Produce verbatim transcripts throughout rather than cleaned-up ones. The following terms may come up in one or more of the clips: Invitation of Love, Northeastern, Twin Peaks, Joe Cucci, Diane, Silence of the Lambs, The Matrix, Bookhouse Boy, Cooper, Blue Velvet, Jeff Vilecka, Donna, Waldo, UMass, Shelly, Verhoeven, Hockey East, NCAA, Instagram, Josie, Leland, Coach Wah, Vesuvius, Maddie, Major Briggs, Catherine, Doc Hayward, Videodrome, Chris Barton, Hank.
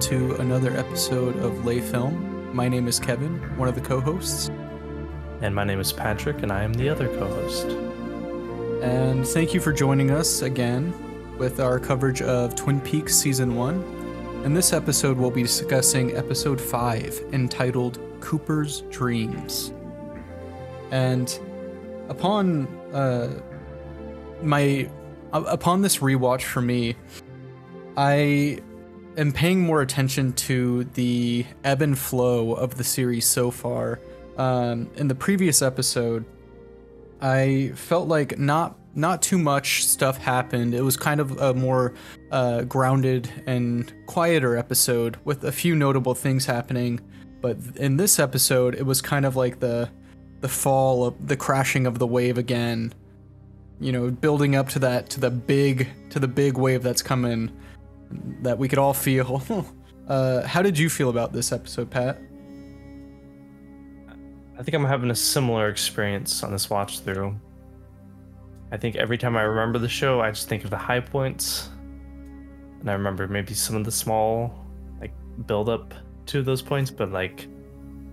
To another episode of Lay Film. My name is Kevin, one of the co-hosts. And my name is Patrick, and I am the other co-host. And thank you for joining us again with our coverage of Twin Peaks Season one. In this episode, we'll be discussing Episode five, entitled Cooper's Dreams. And upon uh, my upon this rewatch for me, I... and paying more attention to the ebb and flow of the series so far. Um, in the previous episode, I felt like not not too much stuff happened. It was kind of a more uh, grounded and quieter episode with a few notable things happening. But in this episode, it was kind of like the the fall of the crashing of the wave again. You know, building up to that to the big to the big wave that's coming. That we could all feel. Uh, how did you feel about this episode, Pat? I think I'm having a similar experience on this watch through. I think every time I remember the show, I just think of the high points. And I remember maybe some of the small, like, build up to those points, but like,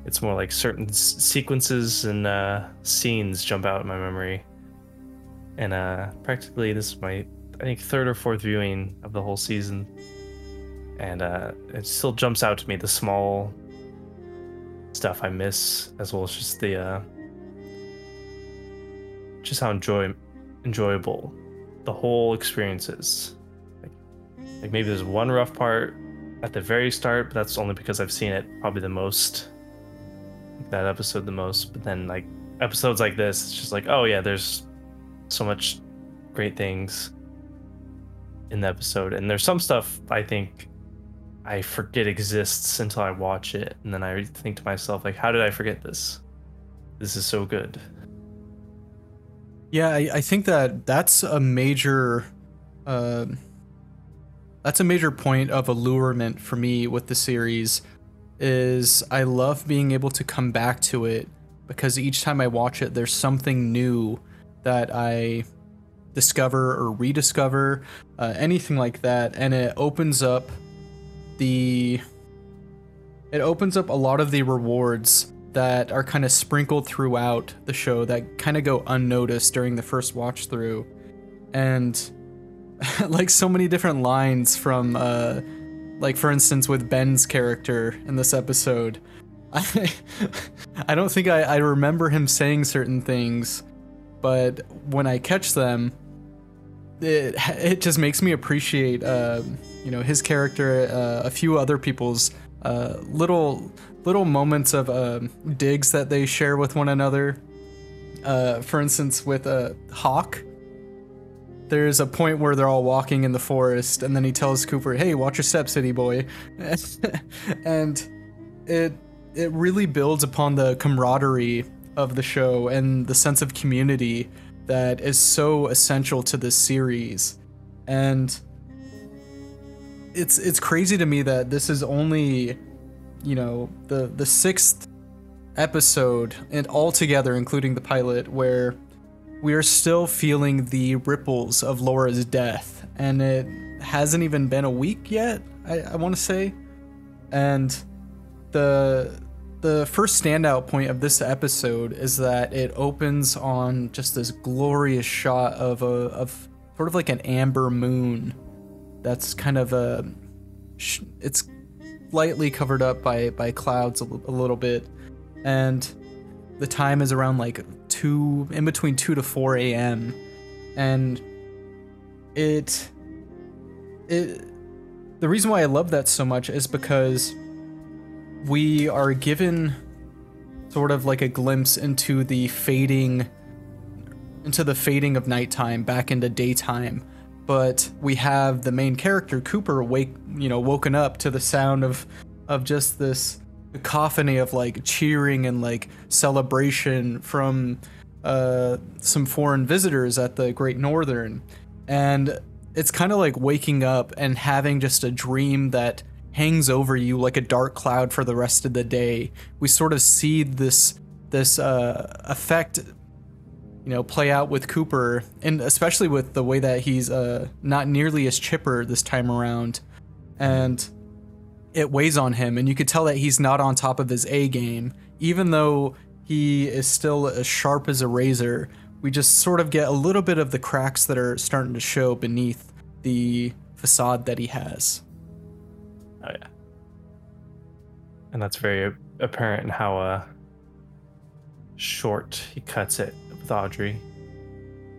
it's more like certain s- sequences and uh, scenes jump out in my memory. And uh, practically this is my I think third or fourth viewing of the whole season, and uh, it still jumps out to me, the small stuff I miss, as well as just the uh, just how enjoy- enjoyable the whole experience is. Like, like maybe there's one rough part at the very start, but that's only because I've seen it probably the most, that episode the most. But then like episodes like this, it's just like, oh yeah, there's so much great things in the episode, and there's some stuff I think I forget exists until I watch it, and then I think to myself, like, how did I forget this? This is so good. Yeah, I, I think that that's a major, uh, that's a major point of allurement for me with the series. Is I love being able to come back to it, because each time I watch it, there's something new that I discover or rediscover, uh, anything like that, and it opens up the it opens up a lot of the rewards that are kind of sprinkled throughout the show that kind of go unnoticed during the first watch through. And like so many different lines from uh like for instance with Ben's character in this episode, I I don't think I, I remember him saying certain things, but when I catch them, It, it just makes me appreciate, uh, you know, his character, uh, a few other people's uh, little little moments of uh, digs that they share with one another. Uh, for instance, with uh, Hawk, there's a point where they're all walking in the forest, and then he tells Cooper, "Hey, watch your step, city boy," and it it really builds upon the camaraderie of the show and the sense of community that is so essential to this series. And it's it's crazy to me that this is only, you know, the the sixth episode, and altogether, including the pilot, where we are still feeling the ripples of Laura's death, and it hasn't even been a week yet, I, I want to say. And the The first standout point of this episode is that it opens on just this glorious shot of a of sort of like an amber moon that's kind of a it's lightly covered up by by clouds a, a little bit, and the time is around like two in between two to four a.m. and it it the reason why I love that so much is because we are given sort of like a glimpse into the fading into the fading of nighttime back into daytime but we have the main character Cooper wake, you know, woken up to the sound of of just this cacophony of like cheering and like celebration from uh, some foreign visitors at the Great Northern, and it's kind of like waking up and having just a dream that hangs over you like a dark cloud for the rest of the day. We sort of see this this uh, effect, you know, play out with Cooper, and especially with the way that he's uh, not nearly as chipper this time around, and it weighs on him, and you could tell that he's not on top of his A game, even though he is still as sharp as a razor. We just sort of get a little bit of the cracks that are starting to show beneath the facade that he has. Oh yeah, and that's very apparent in how uh, short he cuts it with Audrey.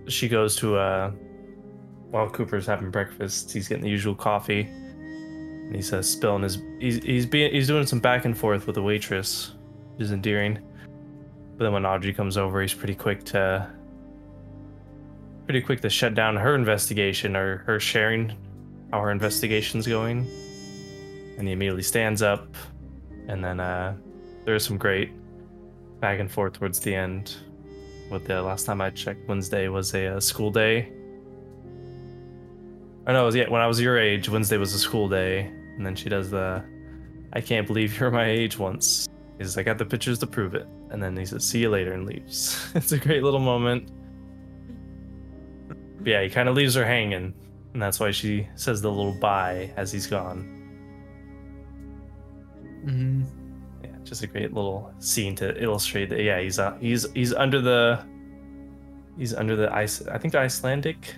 She goes to uh, while Cooper's having breakfast, he's getting the usual coffee, and he's uh, spilling his. He's he's being he's doing some back and forth with the waitress, which is endearing. But then when Audrey comes over, he's pretty quick to pretty quick to shut down her investigation or her sharing how her investigation's going. And he immediately stands up, and then uh, there's some great back and forth towards the end. With the last time I checked, Wednesday was a uh, school day. Or no, it was, yeah, when I was your age, Wednesday was a school day. And then she does the, I can't believe you're my age once. He says, I got the pictures to prove it. And then he says, see you later, and leaves. It's a great little moment. But yeah, he kind of leaves her hanging. And that's why she says the little bye as he's gone. Mm-hmm. Yeah, just a great little scene to illustrate that. Yeah, he's uh, he's he's under the he's under the ice. I think the Icelandic.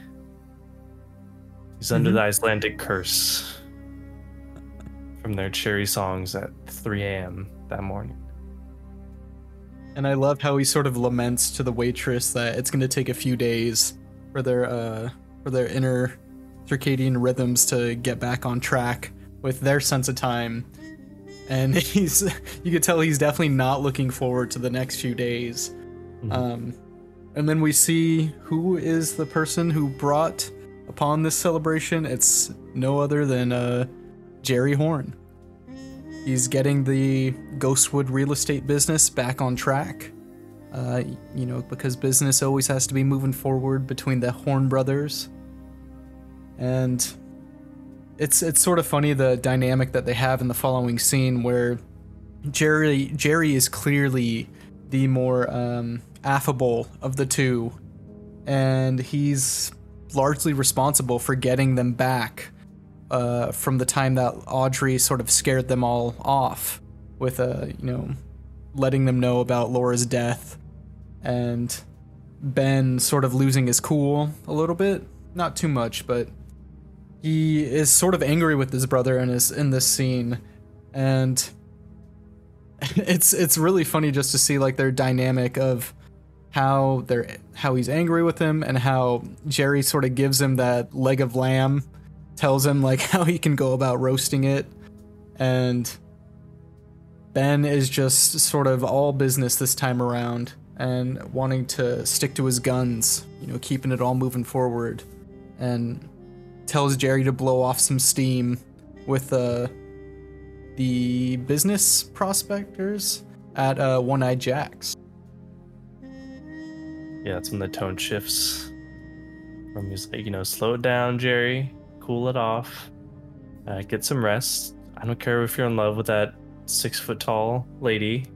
He's mm-hmm. under the Icelandic curse from their cherry songs at three a.m. that morning. And I love how he sort of laments to the waitress that it's going to take a few days for their uh for their inner circadian rhythms to get back on track with their sense of time. And he's, you could tell he's definitely not looking forward to the next few days. Mm-hmm. Um, and then we see who is the person who brought upon this celebration. It's no other than uh, Jerry Horn. He's getting the Ghostwood real estate business back on track. Uh, you know, because business always has to be moving forward between the Horn brothers. And It's it's sort of funny the dynamic that they have in the following scene where Jerry Jerry is clearly the more um, affable of the two, and he's largely responsible for getting them back uh, from the time that Audrey sort of scared them all off with a you know letting them know about Laura's death, and Ben sort of losing his cool a little bit, not too much, but. He is sort of angry with his brother in his in this scene, and it's it's really funny just to see like their dynamic of how they're how he's angry with him and how Jerry sort of gives him that leg of lamb, tells him like how he can go about roasting it, and Ben is just sort of all business this time around and wanting to stick to his guns, you know, keeping it all moving forward, and tells Jerry to blow off some steam with uh, the business prospectors at uh, One-Eyed Jack's. Yeah, that's when the tone shifts from he's like, you know, slow it down, Jerry, cool it off, uh, get some rest. I don't care if you're in love with that six-foot-tall lady,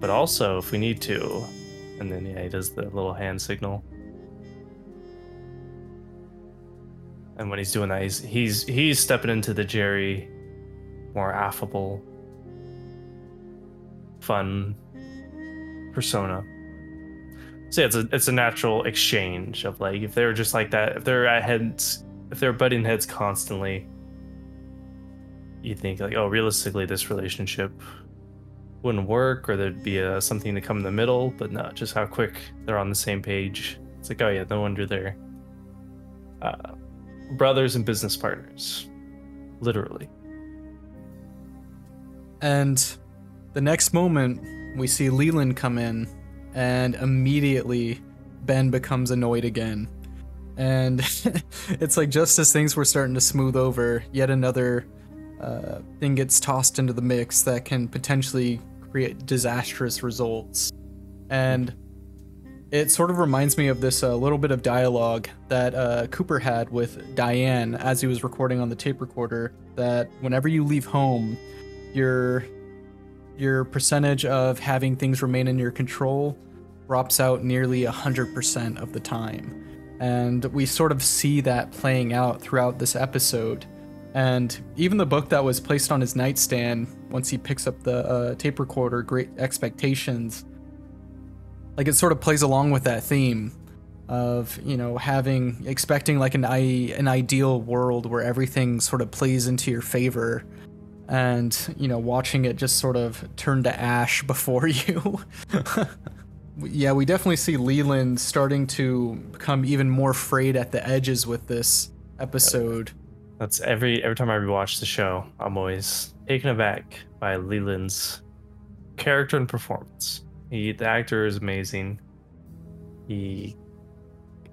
but also if we need to. And then yeah, he does the little hand signal. And when he's doing that, he's, he's he's stepping into the Jerry, more affable, fun persona. So yeah, it's a it's a natural exchange of like if they're just like that, if they're at heads, if they're butting heads constantly, you think like, oh, realistically, this relationship wouldn't work, or there'd be a, something to come in the middle. But no, just how quick they're on the same page. It's like, oh yeah, no wonder they're. Uh, Brothers and business partners, literally. And the next moment, we see Leland come in, and immediately Ben becomes annoyed again. And it's like just as things were starting to smooth over, yet another uh, thing gets tossed into the mix that can potentially create disastrous results. And it sort of reminds me of this uh, little bit of dialogue that uh, Cooper had with Diane as he was recording on the tape recorder, that whenever you leave home, your your percentage of having things remain in your control drops out nearly one hundred percent of the time. And we sort of see that playing out throughout this episode. And even the book that was placed on his nightstand, once he picks up the uh, tape recorder, Great Expectations, like it sort of plays along with that theme of, you know, having, expecting like an, an ideal world where everything sort of plays into your favor, and, you know, watching it just sort of turn to ash before you. Yeah, we definitely see Leland starting to become even more frayed at the edges with this episode. That's every, every time I rewatch the show, I'm always taken aback by Leland's character and performance. He, the actor is amazing. He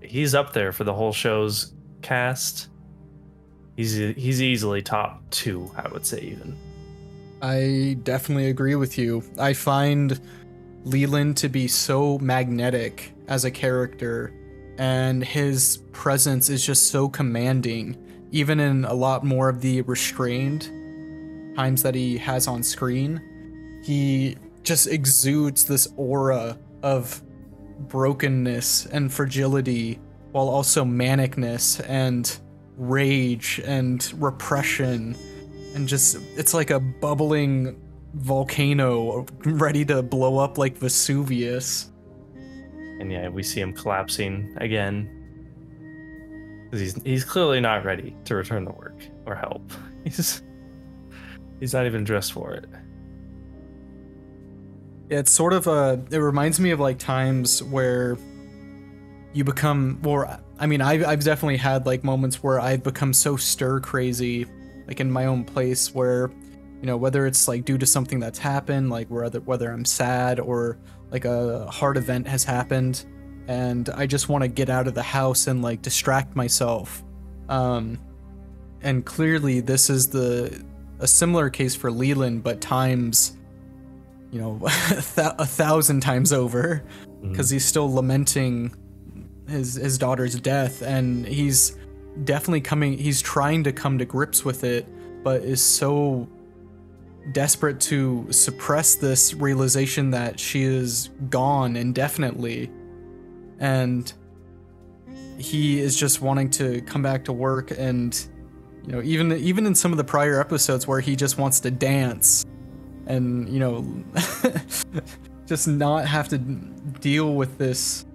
he's up there for the whole show's cast. He's he's easily top two, I would say even. I definitely agree with you. I find Leland to be so magnetic as a character, and his presence is just so commanding, even in a lot more of the restrained times that he has on screen. He just exudes this aura of brokenness and fragility, while also manicness and rage and repression, and just, it's like a bubbling volcano ready to blow up like Vesuvius. And yeah, we see him collapsing again, because he's he's clearly not ready to return to work or help. He's he's not even dressed for it. It's sort of a, it reminds me of like times where you become, or I mean, I've, I've definitely had like moments where I've become so stir crazy, like in my own place, where, you know, whether it's like due to something that's happened, like whether, whether I'm sad or like a hard event has happened, and I just want to get out of the house and like distract myself. Um, and clearly this is the, a similar case for Leland, but times, you know, a, th- a thousand times over, because mm. he's still lamenting his his daughter's death, and he's definitely coming, he's trying to come to grips with it, but is so desperate to suppress this realization that she is gone indefinitely. And he is just wanting to come back to work, and, you know, even even in some of the prior episodes where he just wants to dance and, you know, just not have to deal with this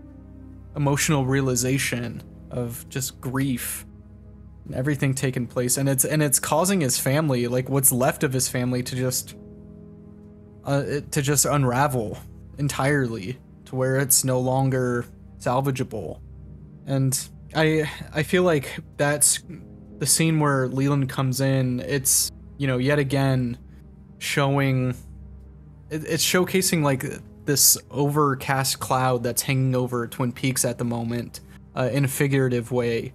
emotional realization of just grief and everything taking place. And it's, and it's causing his family, like what's left of his family, to just, uh, it, to just unravel entirely to where it's no longer salvageable. And I, I feel like that's the scene where Leland comes in. It's, you know, yet again, showing, it's showcasing like this overcast cloud that's hanging over Twin Peaks at the moment, uh, in a figurative way,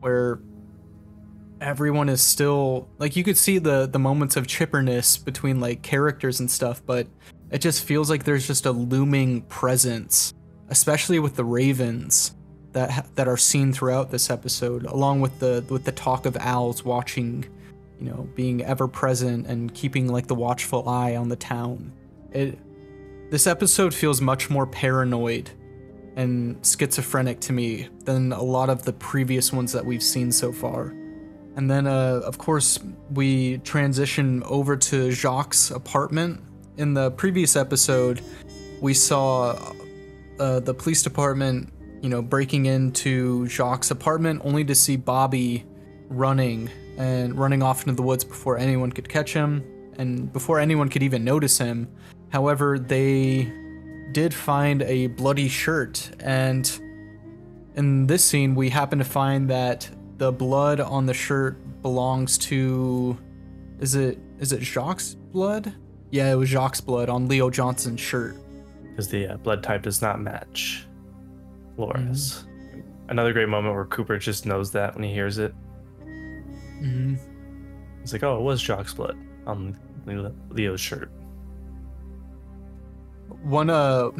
where everyone is still like, you could see the the moments of chipperness between like characters and stuff, but it just feels like there's just a looming presence, especially with the ravens that that are seen throughout this episode, along with the with the talk of owls watching, you know, being ever present and keeping like the watchful eye on the town. It, this episode feels much more paranoid and schizophrenic to me than a lot of the previous ones that we've seen so far. And then, uh, of course, we transition over to Jacques' apartment. In the previous episode, we saw uh, the police department, you know, breaking into Jacques' apartment, only to see Bobby running and running off into the woods before anyone could catch him and before anyone could even notice him. However, they did find a bloody shirt, and in this scene we happen to find that the blood on the shirt belongs to, is it is it Jacques' blood? Yeah, it was Jacques' blood on Leo Johnson's shirt. Because the uh, blood type does not match Laura's. Mm-hmm. Another great moment where Cooper just knows that when he hears it. Mm-hmm. He's like, oh, it was Jacques' blood on Leo's shirt. One uh,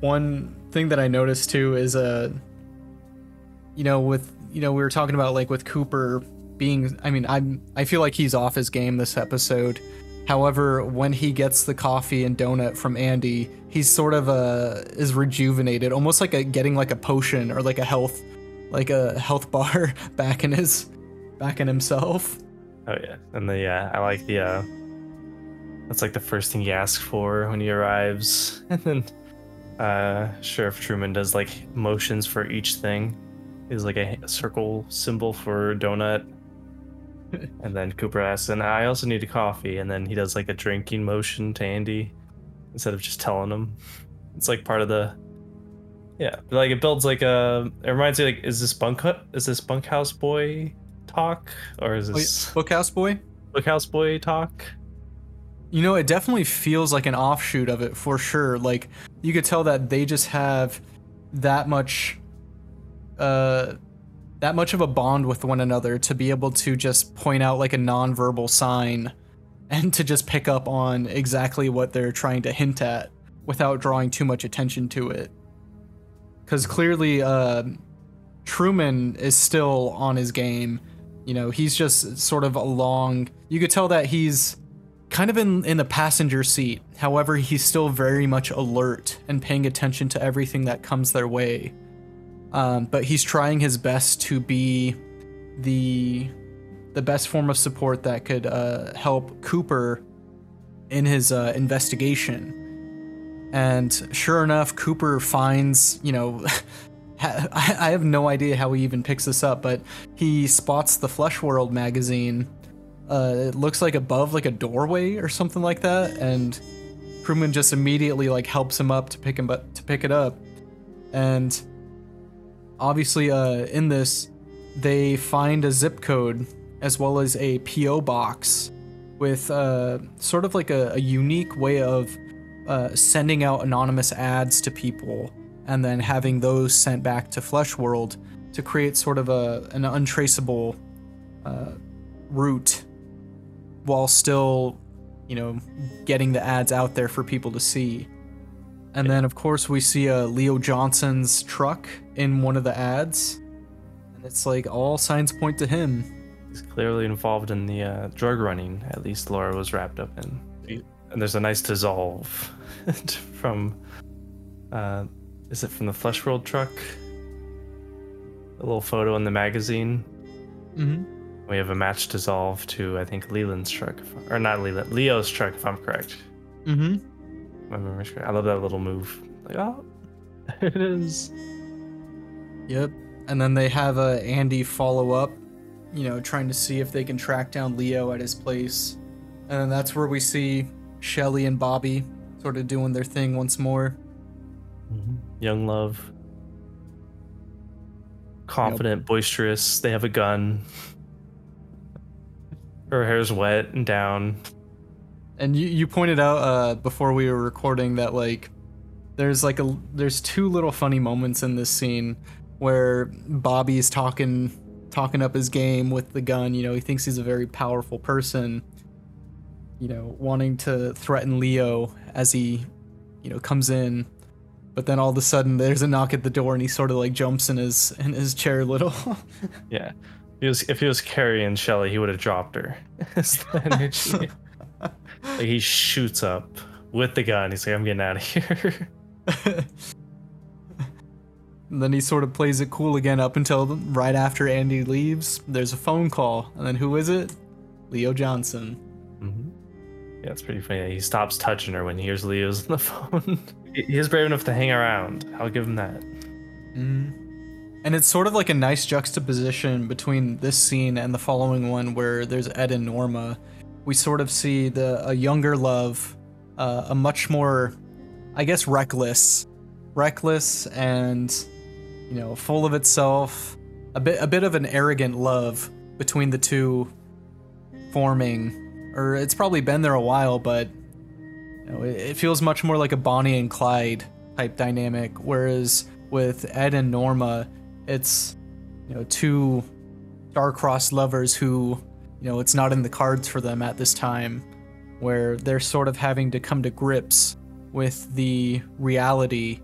one thing that I noticed too is uh, you know, with you know we were talking about like with Cooper being, I mean, I'm I feel like he's off his game this episode. However, when he gets the coffee and donut from Andy, he's sort of uh is rejuvenated, almost like a getting like a potion or like a health, like a health bar back in his, back in himself. Oh yeah, and the yeah, uh, I like the. Uh... That's like the first thing he asks for when he arrives. And then uh, Sheriff Truman does like motions for each thing. There's like a circle symbol for donut. And then Cooper asks, and I also need a coffee. And then he does like a drinking motion to Andy instead of just telling him. It's like part of the, yeah, like it builds like a, it reminds me like, is this bunk, is this bunkhouse boy talk? Or is this Wait, bookhouse boy? Bookhouse boy talk. You know, it definitely feels like an offshoot of it for sure. Like, you could tell that they just have that much, uh, that much of a bond with one another to be able to just point out like a nonverbal sign and to just pick up on exactly what they're trying to hint at without drawing too much attention to it. Because clearly, uh, Truman is still on his game. You know, he's just sort of along. You could tell that he's kind of in, in the passenger seat. However, he's still very much alert and paying attention to everything that comes their way. Um, but he's trying his best to be the the best form of support that could uh, help Cooper in his uh, investigation. And sure enough, Cooper finds, you know, I have no idea how he even picks this up, but he spots the Flesh World magazine. Uh, it looks like above like a doorway or something like that, and Truman just immediately like helps him up to pick him up to pick it up. And obviously, uh, in this, they find a zip code as well as a P O box with uh, sort of like a, a unique way of uh, sending out anonymous ads to people and then having those sent back to Flesh World to create sort of a an untraceable uh, route, while still, you know, getting the ads out there for people to see. And then, of course, we see a uh, Leo Johnson's truck in one of the ads, and it's like all signs point to him. He's clearly involved in the uh, drug running, at least Laura was wrapped up in. And there's a nice dissolve from, uh, is it from the Flesh World truck? A little photo in the magazine. Mm-hmm. We have a match dissolve to, I think, Leland's truck, or not Leland, Leo's truck, if I'm correct. Mm-hmm. My memory's correct. I love that little move. Like, oh, there it is. Yep. And then they have uh, Andy follow up, you know, trying to see if they can track down Leo at his place. And then that's where we see Shelly and Bobby sort of doing their thing once more. Mm-hmm. Young love. Confident, yep. Boisterous. They have a gun. Her hair's wet and down. And you, you pointed out uh, before we were recording that like there's like a there's two little funny moments in this scene where Bobby's talking talking up his game with the gun. You know, he thinks he's a very powerful person, you know, wanting to threaten Leo as he, you know, comes in. But then all of a sudden there's a knock at the door and he sort of like jumps in his in his chair a little. Yeah. He was, if he was carrying Shelly, he would have dropped her. Like he shoots up with the gun. He's like, I'm getting out of here. And then he sort of plays it cool again up until right after Andy leaves. There's a phone call. And then who is it? Leo Johnson. Mm-hmm. Yeah, it's pretty funny. He stops touching her when he hears Leo's on the phone. He's brave enough to hang around. I'll give him that. Mm-hmm. And it's sort of like a nice juxtaposition between this scene and the following one where there's Ed and Norma. We sort of see the a younger love, uh, a much more, I guess, reckless, reckless and, you know, full of itself, a bit a bit of an arrogant love between the two forming, or it's probably been there a while, but you know, it, it feels much more like a Bonnie and Clyde type dynamic, whereas with Ed and Norma, It's, you know, two star-crossed lovers who, you know, it's not in the cards for them at this time, where they're sort of having to come to grips with the reality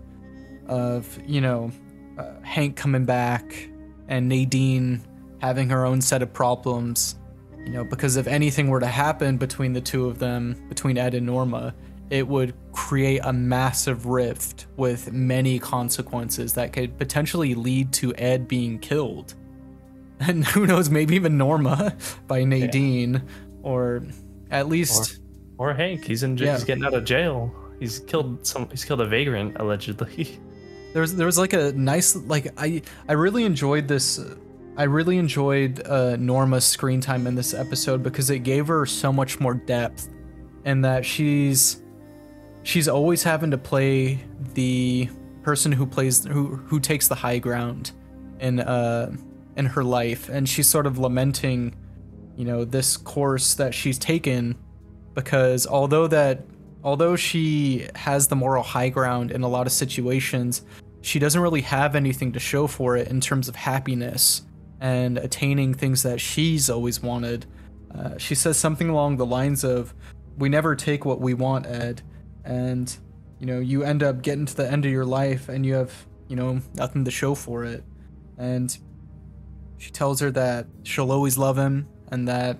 of, you know, uh, Hank coming back and Nadine having her own set of problems, you know, because if anything were to happen between the two of them, between Ed and Norma, it would create a massive rift with many consequences that could potentially lead to Ed being killed. And who knows, maybe even Norma by Nadine, yeah. or at least... Or, or Hank, he's in yeah. he's getting out of jail. He's killed some. He's killed a vagrant, allegedly. There was, there was like a nice, like, I, I really enjoyed this. I really enjoyed uh, Norma's screen time in this episode because it gave her so much more depth, and that she's... She's always having to play the person who plays who who takes the high ground in uh in her life, and she's sort of lamenting, you know, this course that she's taken, because although that although she has the moral high ground in a lot of situations, she doesn't really have anything to show for it in terms of happiness and attaining things that she's always wanted. Uh, she says something along the lines of, "We never take what we want, Ed." And, you know, you end up getting to the end of your life and you have, you know, nothing to show for it. And she tells her that she'll always love him and that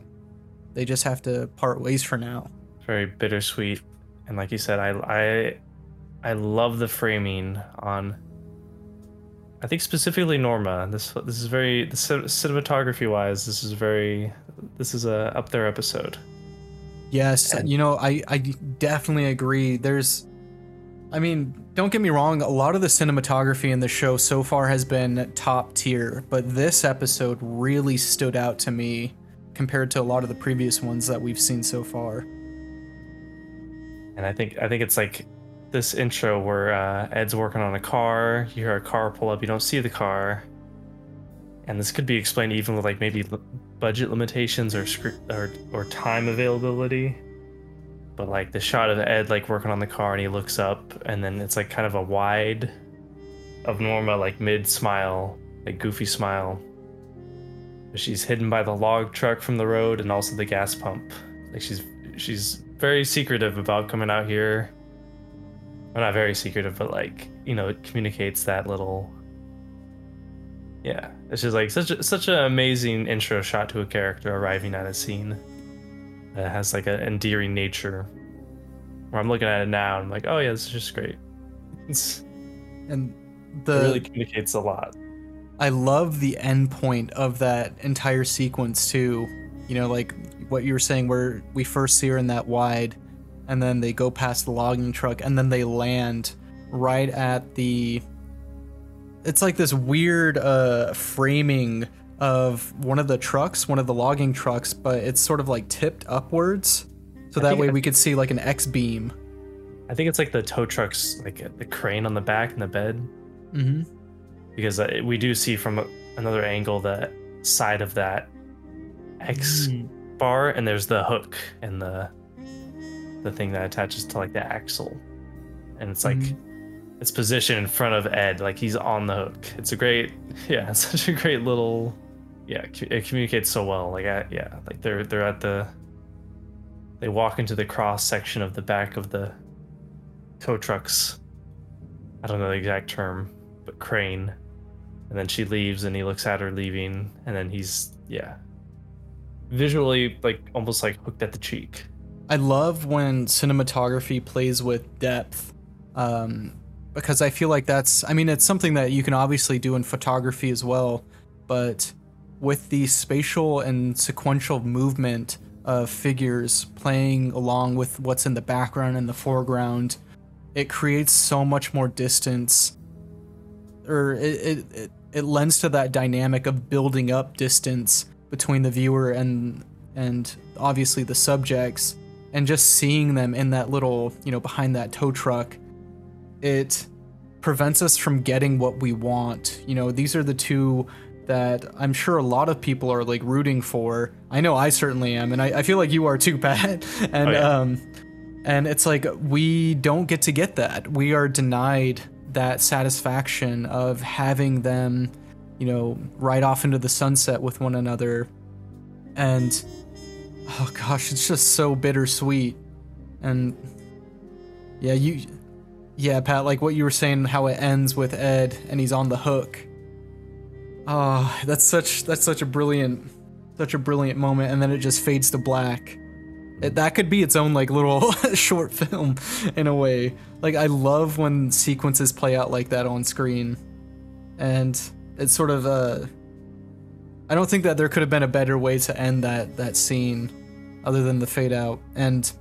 they just have to part ways for now. Very bittersweet. And like you said, I, I, I love the framing on, I think specifically Norma. This this is very, the cinematography wise, this is very, this is a up there episode. Yes, you know, I, I definitely agree. There's, I mean, don't get me wrong, a lot of the cinematography in the show so far has been top tier, but this episode really stood out to me compared to a lot of the previous ones that we've seen so far. And I think I think it's like this intro where uh, Ed's working on a car, you hear a car pull up, you don't see the car. And this could be explained even with like maybe budget limitations or script or, or time availability, but like the shot of Ed like working on the car and he looks up, and then it's like kind of a wide of Norma, like mid smile, like goofy smile, but she's hidden by the log truck from the road and also the gas pump. Like she's she's very secretive about coming out here. Well, not very secretive, but like, you know, it communicates that little... Yeah, it's just like such a, such an amazing intro shot to a character arriving at a scene that has like an endearing nature. Where I'm looking at it now, and I'm like, oh yeah, this is just great. It's, and the it really communicates a lot. I love the end point of that entire sequence too. You know, like what you were saying, where we first see her in that wide, and then they go past the logging truck, and then they land right at the... It's like this weird uh, framing of one of the trucks, one of the logging trucks, but it's sort of like tipped upwards, so that way we could see like an X-beam. I think it's like the tow truck's, like the crane on the back and the bed. Mm-hmm. Because uh, we do see from another angle the side of that X mm. bar, and there's the hook and the the thing that attaches to like the axle, and it's like... Mm. Its position in front of Ed, like he's on the hook. It's a great, yeah, it's such a great little, yeah, it communicates so well. Like, I, yeah, like they're they're at the, they walk into the cross section of the back of the tow trucks. I don't know the exact term, but crane. And then she leaves, and he looks at her leaving, and then he's, yeah, visually like almost like hooked at the cheek. I love when cinematography plays with depth. Um, Because I feel like that's, I mean, it's something that you can obviously do in photography as well, but with the spatial and sequential movement of figures playing along with what's in the background and the foreground, it creates so much more distance, or it, it, it, it lends to that dynamic of building up distance between the viewer and, and obviously the subjects, and just seeing them in that little, you know, behind that tow truck. It prevents us from getting what we want. You know, these are the two that I'm sure a lot of people are like rooting for. I know I certainly am, and I, I feel like you are too, Pat. And oh, yeah. um, and it's like we don't get to get that. We are denied that satisfaction of having them you know, ride off into the sunset with one another. And, oh gosh, it's just so bittersweet. And yeah, you, yeah, Pat, like what you were saying, how it ends with Ed and he's on the hook. Oh, that's such, that's such a brilliant, such a brilliant moment. And then it just fades to black. It, that could be its own like little short film in a way. Like, I love when sequences play out like that on screen. And it's sort of a, uh, I don't think that there could have been a better way to end that, that scene other than the fade out. And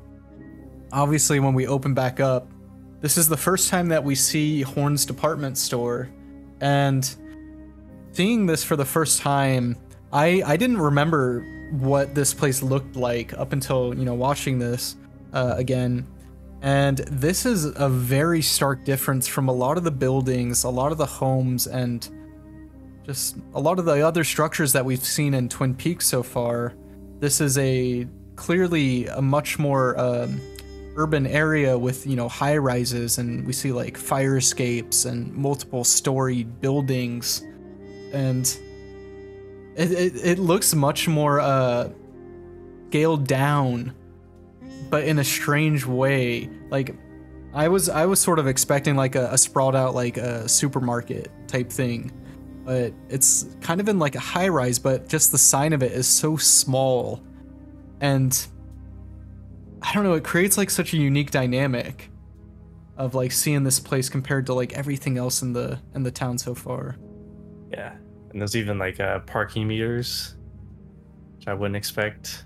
obviously when we open back up, this is the first time that we see Horn's department store. And seeing this for the first time, I, I didn't remember what this place looked like up until, you know, watching this uh, again. And this is a very stark difference from a lot of the buildings, a lot of the homes, and just a lot of the other structures that we've seen in Twin Peaks so far. This is a clearly a much more um, urban area with, you know, high rises, and we see like fire escapes and multiple storied buildings, and it, it, it looks much more uh, scaled down, but in a strange way. Like I was, I was sort of expecting like a, a sprawled out like a supermarket type thing. But it's kind of in like a high rise, but just the sign of it is so small. And I don't know, it creates like such a unique dynamic of like seeing this place compared to like everything else in the in the town so far. Yeah, and there's even like uh, parking meters, which I wouldn't expect.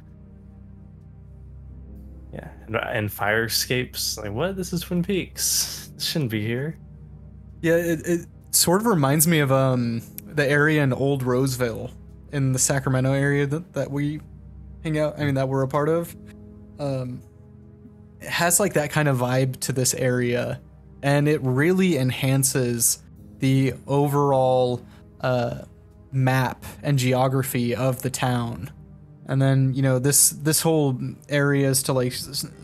Yeah, and, and fire escapes. Like, what? This is Twin Peaks. This shouldn't be here. Yeah, it... it sort of reminds me of um the area in Old Roseville in the Sacramento area that, that we hang out, I mean that we're a part of. Um it has like that kind of vibe to this area, and it really enhances the overall uh map and geography of the town. And then, you know, this this whole area is to like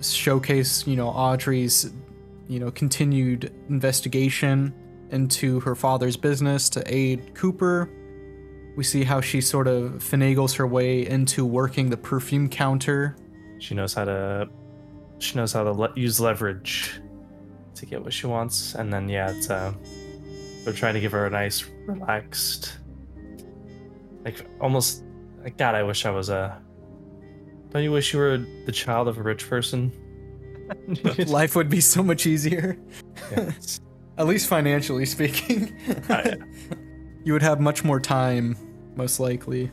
showcase, you know, Audrey's, you know, continued investigation into her father's business to aid Cooper. We see how she sort of finagles her way into working the perfume counter. She knows how to, she knows how to le- use leverage to get what she wants. And then yeah, it's, uh, they're trying to give her a nice, relaxed, like almost, like, God, I wish I was a. Don't you wish you were the child of a rich person? Life would be so much easier. Yeah. At least financially speaking. uh, yeah. You would have much more time, most likely.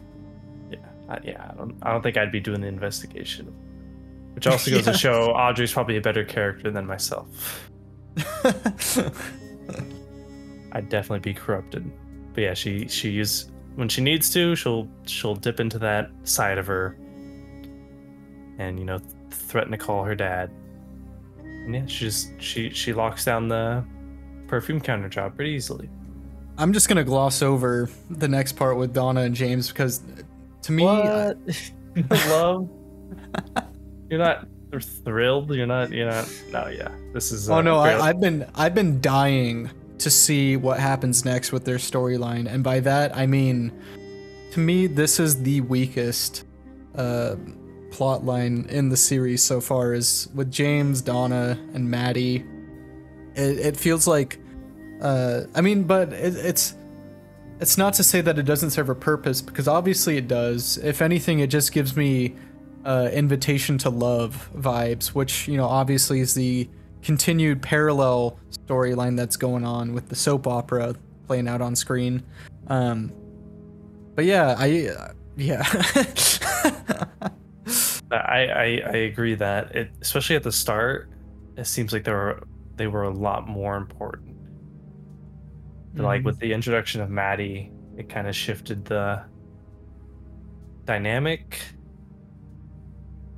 Yeah, I, yeah. I don't, I don't think I'd be doing the investigation, which also goes yeah. to show Audrey's probably a better character than myself. I'd definitely be corrupted. But yeah, she she uses when she needs to. She'll she'll dip into that side of her, and you know, threaten to call her dad. And yeah, she just she she locks down the perfume counter job pretty easily. I'm just gonna gloss over the next part with Donna and James, because to me, what? I love. You're not thrilled. You're not. You're not. No, yeah. This is. Oh uh, no, I, I've been. I've been dying to see what happens next with their storyline, and by that I mean, to me, this is the weakest uh, plot line in the series so far. Is with James, Donna, and Maddie. It, it feels like. Uh, I mean, but it, it's it's not to say that it doesn't serve a purpose, because obviously it does. If anything, it just gives me uh, Invitation to Love vibes, which, you know, obviously is the continued parallel storyline that's going on with the soap opera playing out on screen. Um, but yeah, I uh, yeah. I, I I agree that it, especially at the start, it seems like there are. They were a lot more important. Mm-hmm. Like with the introduction of Maddie, it kind of shifted the dynamic.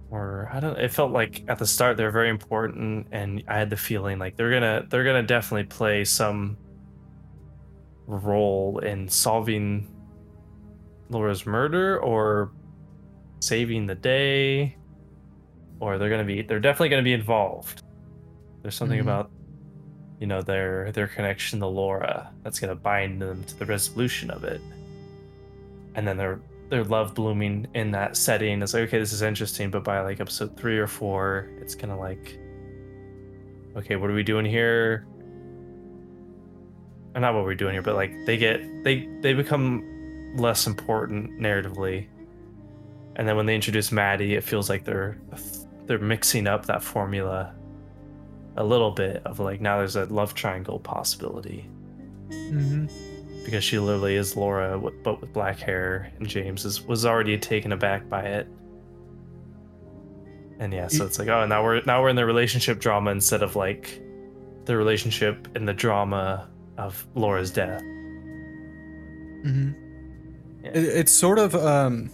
Or I don't. It felt like at the start they're very important, and I had the feeling like they're gonna they're gonna definitely play some role in solving Laura's murder or saving the day, or they're gonna be they're definitely gonna be involved. There's something mm-hmm. about, you know, their their connection to Laura that's going to bind them to the resolution of it. and then their their love blooming in that setting. It's like, okay, this is interesting, but by like episode three or four, it's kind of like, okay, what are we doing here? Or not what we're doing here, but like they get they they become less important narratively. And then when they introduce Maddie, it feels like they're they're mixing up that formula a little bit of like, now there's a love triangle possibility. Mm-hmm. Because she literally is Laura, but with black hair, and James is, was already taken aback by it. And yeah, so it's like, oh, now we're now we're in the relationship drama instead of like the relationship and the drama of Laura's death. Mm-hmm. Yeah. It, it sort of um,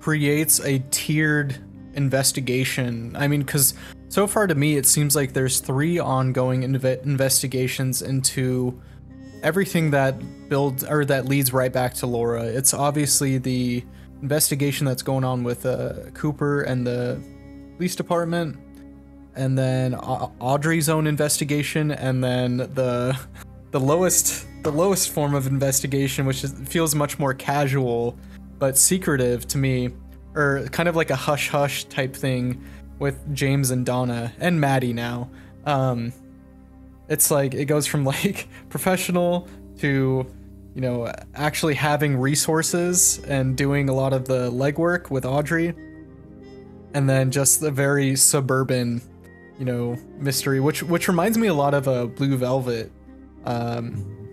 creates a tiered investigation. I mean, because so far to me, it seems like there's three ongoing inve- investigations into everything that builds or that leads right back to Laura. It's obviously the investigation that's going on with uh, Cooper and the police department, and then A- Audrey's own investigation, and then the the lowest the lowest form of investigation, which is, feels much more casual but secretive to me, or kind of like a hush hush type thing with James and Donna and Maddie now. Um, it's like it goes from like professional to, you know, actually having resources and doing a lot of the legwork with Audrey, and then just the very suburban, you know, mystery, which which reminds me a lot of a uh, Blue Velvet, um,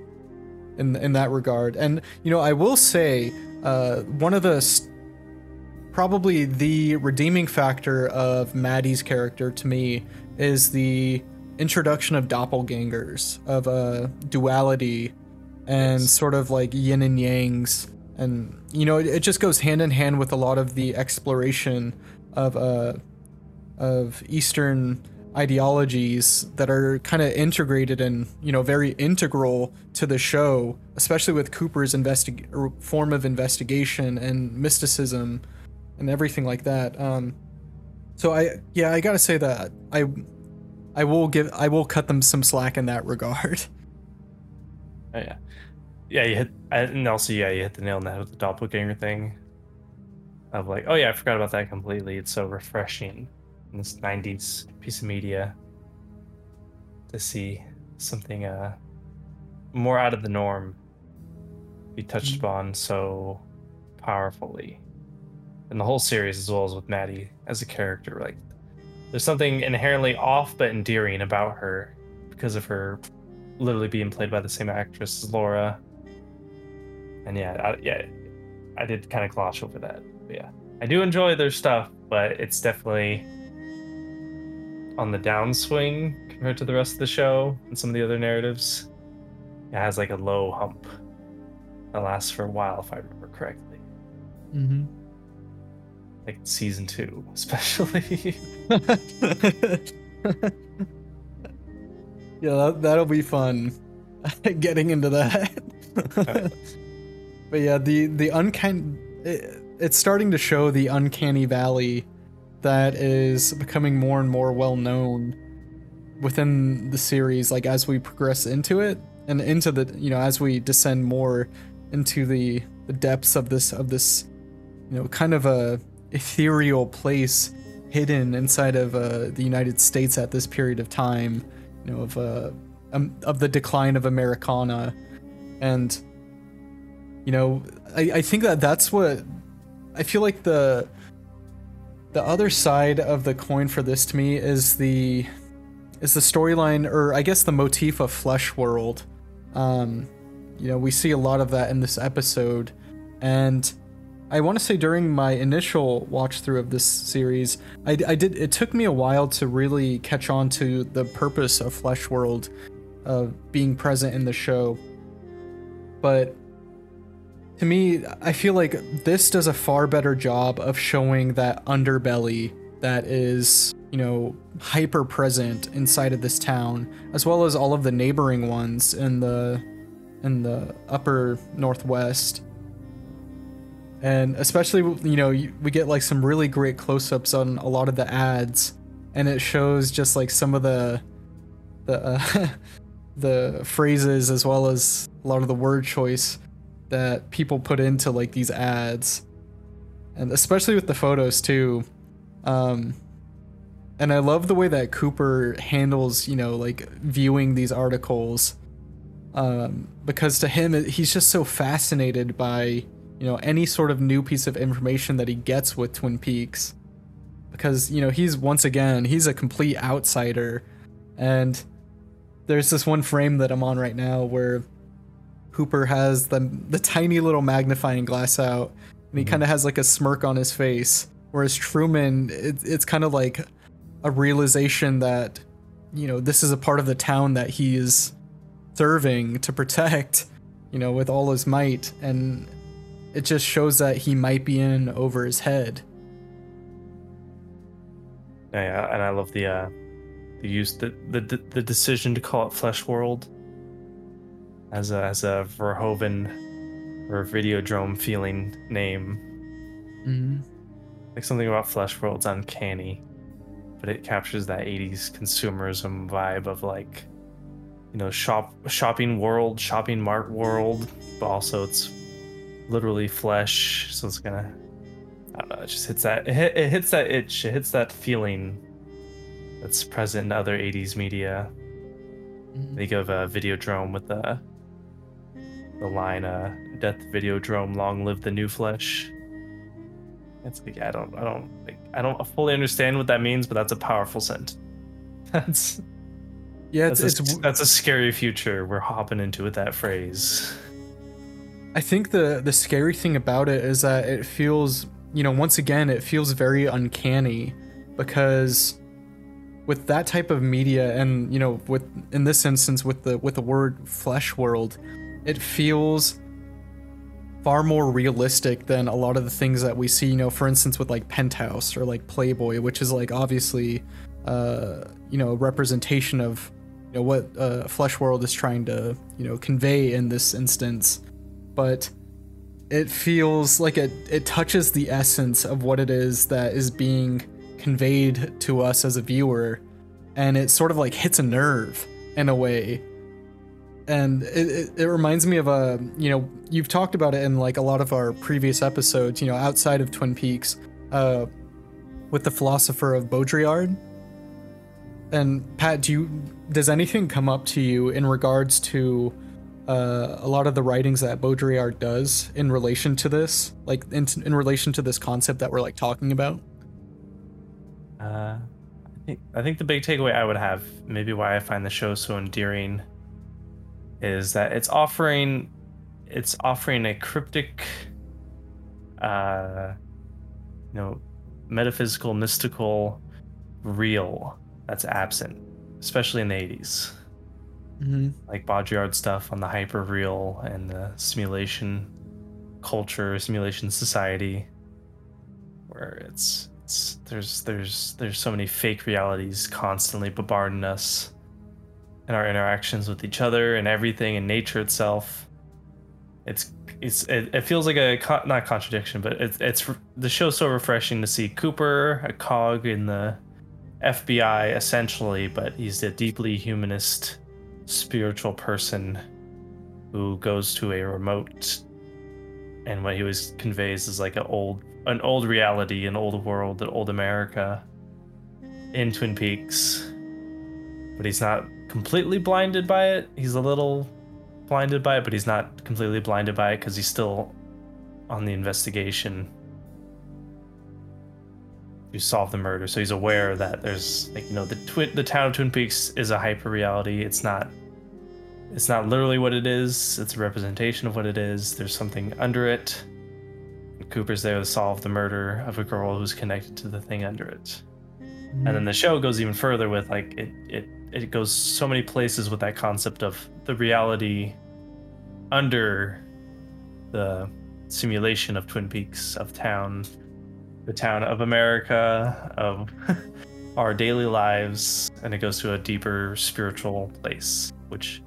in in that regard. And you know, I will say, uh, one of the st- probably the redeeming factor of Maddie's character to me is the introduction of doppelgangers, of a uh, duality, and yes, sort of like yin and yangs. And you know, it, it just goes hand in hand with a lot of the exploration of uh of Eastern ideologies that are kind of integrated and, you know, very integral to the show, especially with Cooper's investi- or form of investigation and mysticism and everything like that. Um, so I yeah I gotta say that I I will give I will cut them some slack in that regard. Oh, yeah, yeah. You hit, and also yeah, you hit the nail on the head with the doppelganger thing. Of like, oh yeah, I forgot about that completely. It's so refreshing in this nineties piece of media to see something uh, more out of the norm be touched mm-hmm. upon so powerfully in the whole series, as well as with Maddie as a character. Like, there's something inherently off but endearing about her because of her literally being played by the same actress as Laura. And yeah, I, yeah, I did kind of gloss over that. But yeah, I do enjoy their stuff, but it's definitely on the downswing compared to the rest of the show and some of the other narratives. It has like a low hump that lasts for a while, if I remember correctly. Mm-hmm. Like season two, especially. Yeah, that'll be fun getting into that. Right. But yeah, the the uncanny it, it's starting to show the uncanny valley that is becoming more and more well known within the series, like as we progress into it and into the, you know, as we descend more into the, the depths of this of this, you know, kind of a ethereal place hidden inside of uh, the United States at this period of time, you know, of uh, um, of the decline of Americana. And you know, I, I think that that's what I feel like the the other side of the coin for this to me is the is the storyline, or I guess the motif of Flesh World. Um, you know, we see a lot of that in this episode, and I want to say during my initial watch through of this series, I, I did. It took me a while to really catch on to the purpose of Flesh World, uh, being present in the show. But to me, I feel like this does a far better job of showing that underbelly that is, you know, hyper present inside of this town, as well as all of the neighboring ones in the in the upper Northwest. And especially, you know, we get like some really great close-ups on a lot of the ads, and it shows just like some of the the uh, the phrases, as well as a lot of the word choice that people put into like these ads, and especially with the photos too. Um, and I love the way that Cooper handles, you know, like viewing these articles, um, because to him, he's just so fascinated by, you know, any sort of new piece of information that he gets with Twin Peaks, because, you know, he's once again, he's a complete outsider. And there's this one frame that I'm on right now where Cooper has the, the tiny little magnifying glass out, and he kind of has like a smirk on his face. Whereas Truman, it, it's kind of like a realization that, you know, this is a part of the town that he is serving to protect, you know, with all his might. And it just shows that he might be in over his head. Yeah, and I love the... Uh... They used the, the the decision to call it Flesh World as a as a Verhoeven or Videodrome feeling name. Mm-hmm. Like something about Flesh World's uncanny, but it captures that eighties consumerism vibe of like, you know, shop shopping world, shopping mart world, but also it's literally flesh, so it's gonna, I don't know, it just hits that it, it hits that itch, it hits that feeling that's present in other eighties media. Mm-hmm. Think of uh, Videodrome with the the line, uh, "Death Videodrome, long live the new flesh." It's like I don't, I don't, like, I don't fully understand what that means, but that's a powerful scent. That's yeah, that's, it's, a, it's, that's a scary future we're hopping into with that phrase. I think the the scary thing about it is that it feels, you know, once again, it feels very uncanny because. With that type of media, and you know, with in this instance, with the with the word "flesh world," it feels far more realistic than a lot of the things that we see. You know, for instance, with like Penthouse or like Playboy, which is like obviously, uh, you know, a representation of, you know, what uh, Flesh World is trying to, you know, convey in this instance. But it feels like it it touches the essence of what it is that is being conveyed to us as a viewer, and it sort of like hits a nerve in a way. And it, it, it reminds me of a, you know, you've talked about it in like a lot of our previous episodes, you know, outside of Twin Peaks, uh, with the philosopher of Baudrillard. And Pat, do you, does anything come up to you in regards to uh, a lot of the writings that Baudrillard does in relation to this, like in, in relation to this concept that we're like talking about? Uh, I think I think the big takeaway I would have, maybe why I find the show so endearing, is that it's offering it's offering a cryptic, uh, you know, metaphysical, mystical, real that's absent, especially in the eighties. Mm-hmm. Like Baudrillard stuff on the hyper real and the simulation culture, simulation society, where it's. There's there's there's so many fake realities constantly bombarding us in our interactions with each other and everything and nature itself. It's it's it, it feels like a co- not contradiction, but it's it's the show's so refreshing to see Cooper, a cog in the F B I essentially, but he's a deeply humanist, spiritual person who goes to a remote, and what he always conveys is like an old. an old reality, an old world, an old America in Twin Peaks. But he's not completely blinded by it. He's a little blinded by it, but he's not completely blinded by it because he's still on the investigation to solve the murder. So he's aware that there's, like, you know, the twi- the town of Twin Peaks is a hyper reality. It's not, it's not literally what it is. It's a representation of what it is. There's something under it. Cooper's there to solve the murder of a girl who's connected to the thing under it. Mm. And then the show goes even further with like it, it it goes so many places with that concept of the reality under the simulation of Twin Peaks, of town, the town of America, of our daily lives, and it goes to a deeper spiritual place, which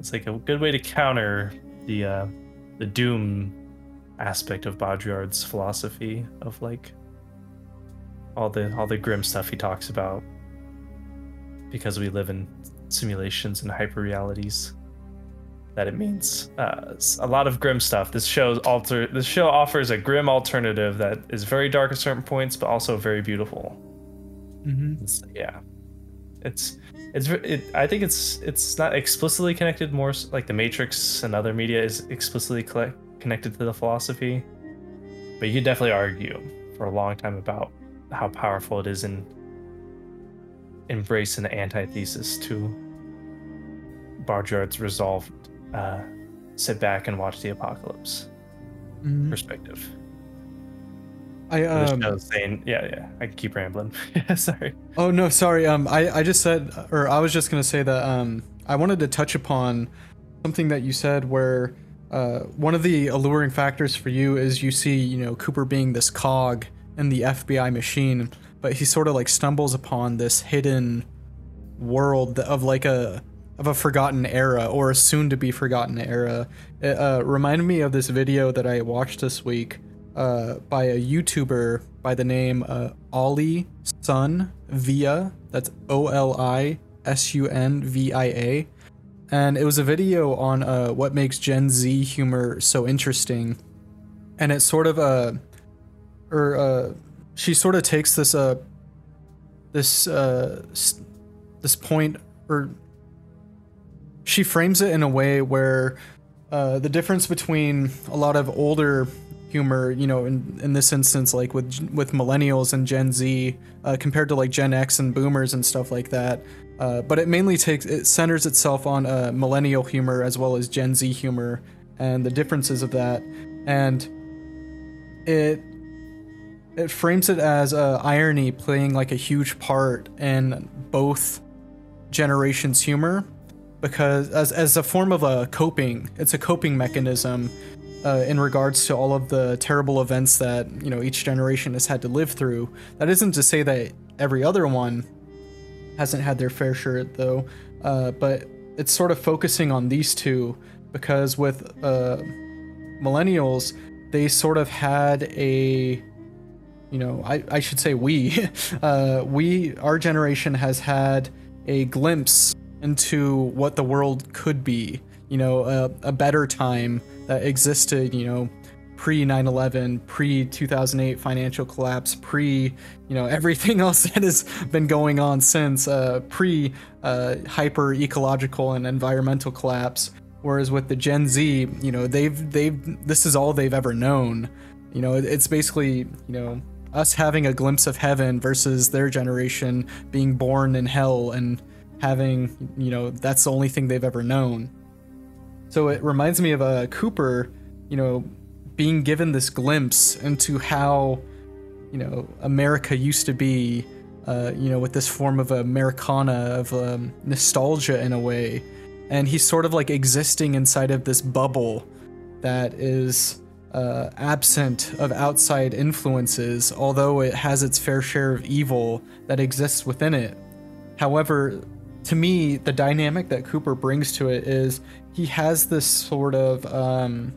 it's like a good way to counter the uh, the doom aspect of Baudrillard's philosophy of like all the all the grim stuff he talks about, because we live in simulations and hyper realities. that it means. Uh, a lot of grim stuff. This show's alter. This show offers a grim alternative that is very dark at certain points, but also very beautiful. Mm-hmm. It's, yeah, it's it's. It, I think it's it's not explicitly connected. More like The Matrix and other media is explicitly cl- connected to the philosophy, but you could definitely argue for a long time about how powerful it is in embrace an antithesis to Baudrillard's resolved. Uh, sit back and watch the apocalypse mm-hmm. perspective. I um, I saying, yeah, yeah. I can keep rambling. Sorry. Oh no, sorry. Um, I, I just said, or I was just gonna say that um, I wanted to touch upon something that you said, where uh, one of the alluring factors for you is you see, you know, Cooper being this cog in the F B I machine, but he sort of like stumbles upon this hidden world of like a. of a forgotten era, or a soon-to-be forgotten era. It uh, reminded me of this video that I watched this week uh, by a YouTuber by the name uh, Ollie Sun Via. That's O L I S U N V I A. And it was a video on uh, what makes Gen Z humor so interesting. And it's sort of a... or uh, she sort of takes this... Uh, this, uh, this point... or... she frames it in a way where uh, the difference between a lot of older humor, you know, in, in this instance, like with with millennials and Gen Z, uh, compared to like Gen X and boomers and stuff like that. Uh, but it mainly takes it centers itself on uh, millennial humor as well as Gen Z humor and the differences of that. And it it frames it as uh, irony playing like a huge part in both generations' humor. Because as as a form of a coping, it's a coping mechanism uh, in regards to all of the terrible events that, you know, each generation has had to live through. That isn't to say that every other one hasn't had their fair share, though. Uh, but it's sort of focusing on these two, because with uh, millennials, they sort of had a, you know, I, I should say we, uh, we, our generation has had a glimpse into what the world could be, you know, a, a better time that existed, you know, pre nine eleven, pre two thousand eight financial collapse, pre, you know, everything else that has been going on since, uh, pre uh, hyper ecological and environmental collapse. Whereas with the Gen Z, you know, they've they've this is all they've ever known. You know, it's basically, you know, us having a glimpse of heaven versus their generation being born in hell and having, you know, that's the only thing they've ever known. So it reminds me of uh, Cooper, you know, being given this glimpse into how, you know, America used to be, uh, you know, with this form of Americana, of um, nostalgia in a way. And he's sort of like existing inside of this bubble that is uh, absent of outside influences, although it has its fair share of evil that exists within it. However, to me, the dynamic that Cooper brings to it is he has this sort of um,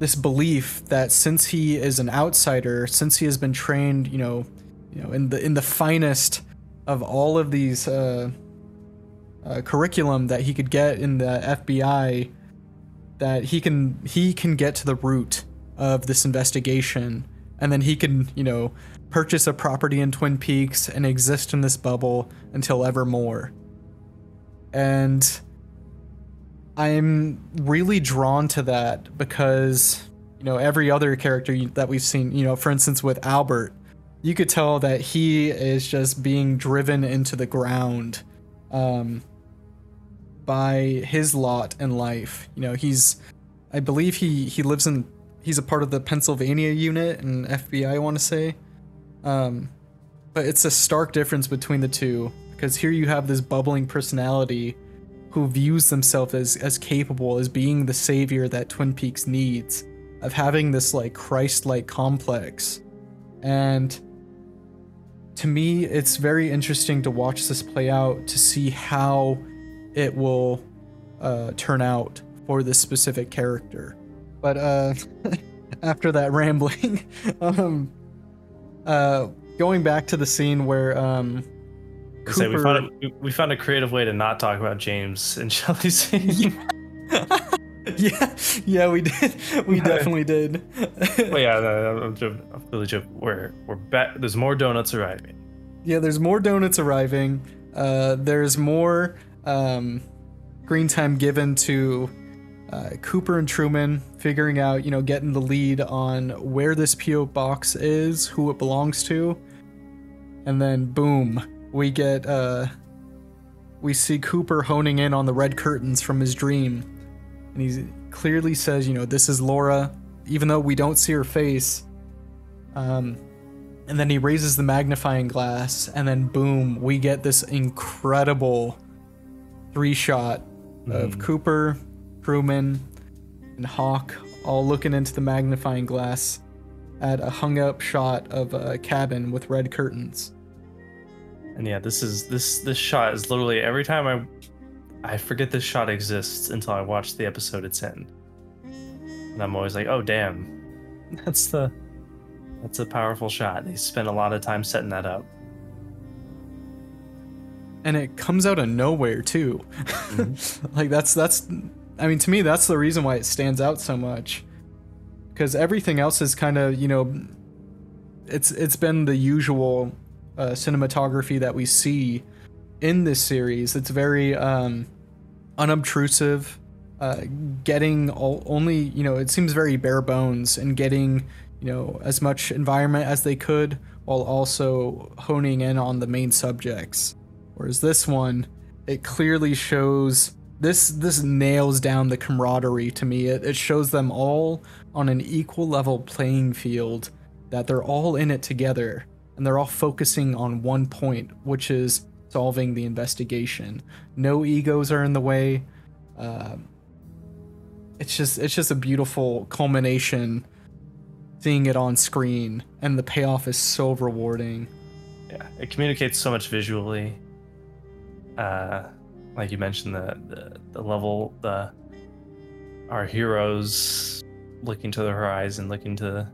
this belief that since he is an outsider, since he has been trained, you know, you know, in the in the finest of all of these uh, uh, curriculum that he could get in the F B I, that he can he can get to the root of this investigation, and then he can, you know, purchase a property in Twin Peaks and exist in this bubble until evermore. And I'm really drawn to that because, you know, every other character that we've seen, you know, for instance, with Albert, you could tell that he is just being driven into the ground um, by his lot in life. You know, he's, I believe he, he lives in, he's a part of the Pennsylvania unit in F B I, I want to say. Um, but it's a stark difference between the two, because here you have this bubbling personality who views themselves as, as capable, as being the savior that Twin Peaks needs, of having this like Christ-like complex. And to me, it's very interesting to watch this play out, to see how it will uh, turn out for this specific character. But uh, after that rambling, um, Uh, going back to the scene where um, Cooper... say we found a, we found a creative way to not talk about James and Shelly scene. Yeah. yeah, yeah, we did. We definitely did. Well, yeah, no, no, I'm really joking. We're we're back. There's more donuts arriving. Yeah, there's more donuts arriving. Uh, there's more um, green time given to uh, Cooper and Truman figuring out, you know, getting the lead on where this P O box is, who it belongs to. And then, boom, we get, uh, we see Cooper honing in on the red curtains from his dream. And he clearly says, you know, this is Laura, even though we don't see her face. Um, and then he raises the magnifying glass, and then, boom, we get this incredible three-shot mm. of Cooper, Truman, and Hawk all looking into the magnifying glass at a hung-up shot of a cabin with red curtains. And yeah, this is this this shot is literally every time I I forget this shot exists until I watch the episode it's in, and I'm always like, oh damn, that's the that's a powerful shot. They spent a lot of time setting that up, and it comes out of nowhere too. Mm-hmm. Like that's that's I mean, to me that's the reason why it stands out so much, because everything else is kind of, you know, it's it's been the usual. Uh, cinematography that we see in this series. It's very um, unobtrusive, uh, getting all, only, you know, it seems very bare bones, and getting, you know, as much environment as they could while also honing in on the main subjects. Whereas this one, it clearly shows, this this nails down the camaraderie to me. It, it shows them all on an equal level playing field, that they're all in it together. And they're all focusing on one point, which is solving the investigation. No egos are in the way. Uh, it's just it's just a beautiful culmination, seeing it on screen, and the payoff is so rewarding. Yeah, it communicates so much visually. Uh, like you mentioned, the, the the level, the our heroes looking to the horizon, looking to the,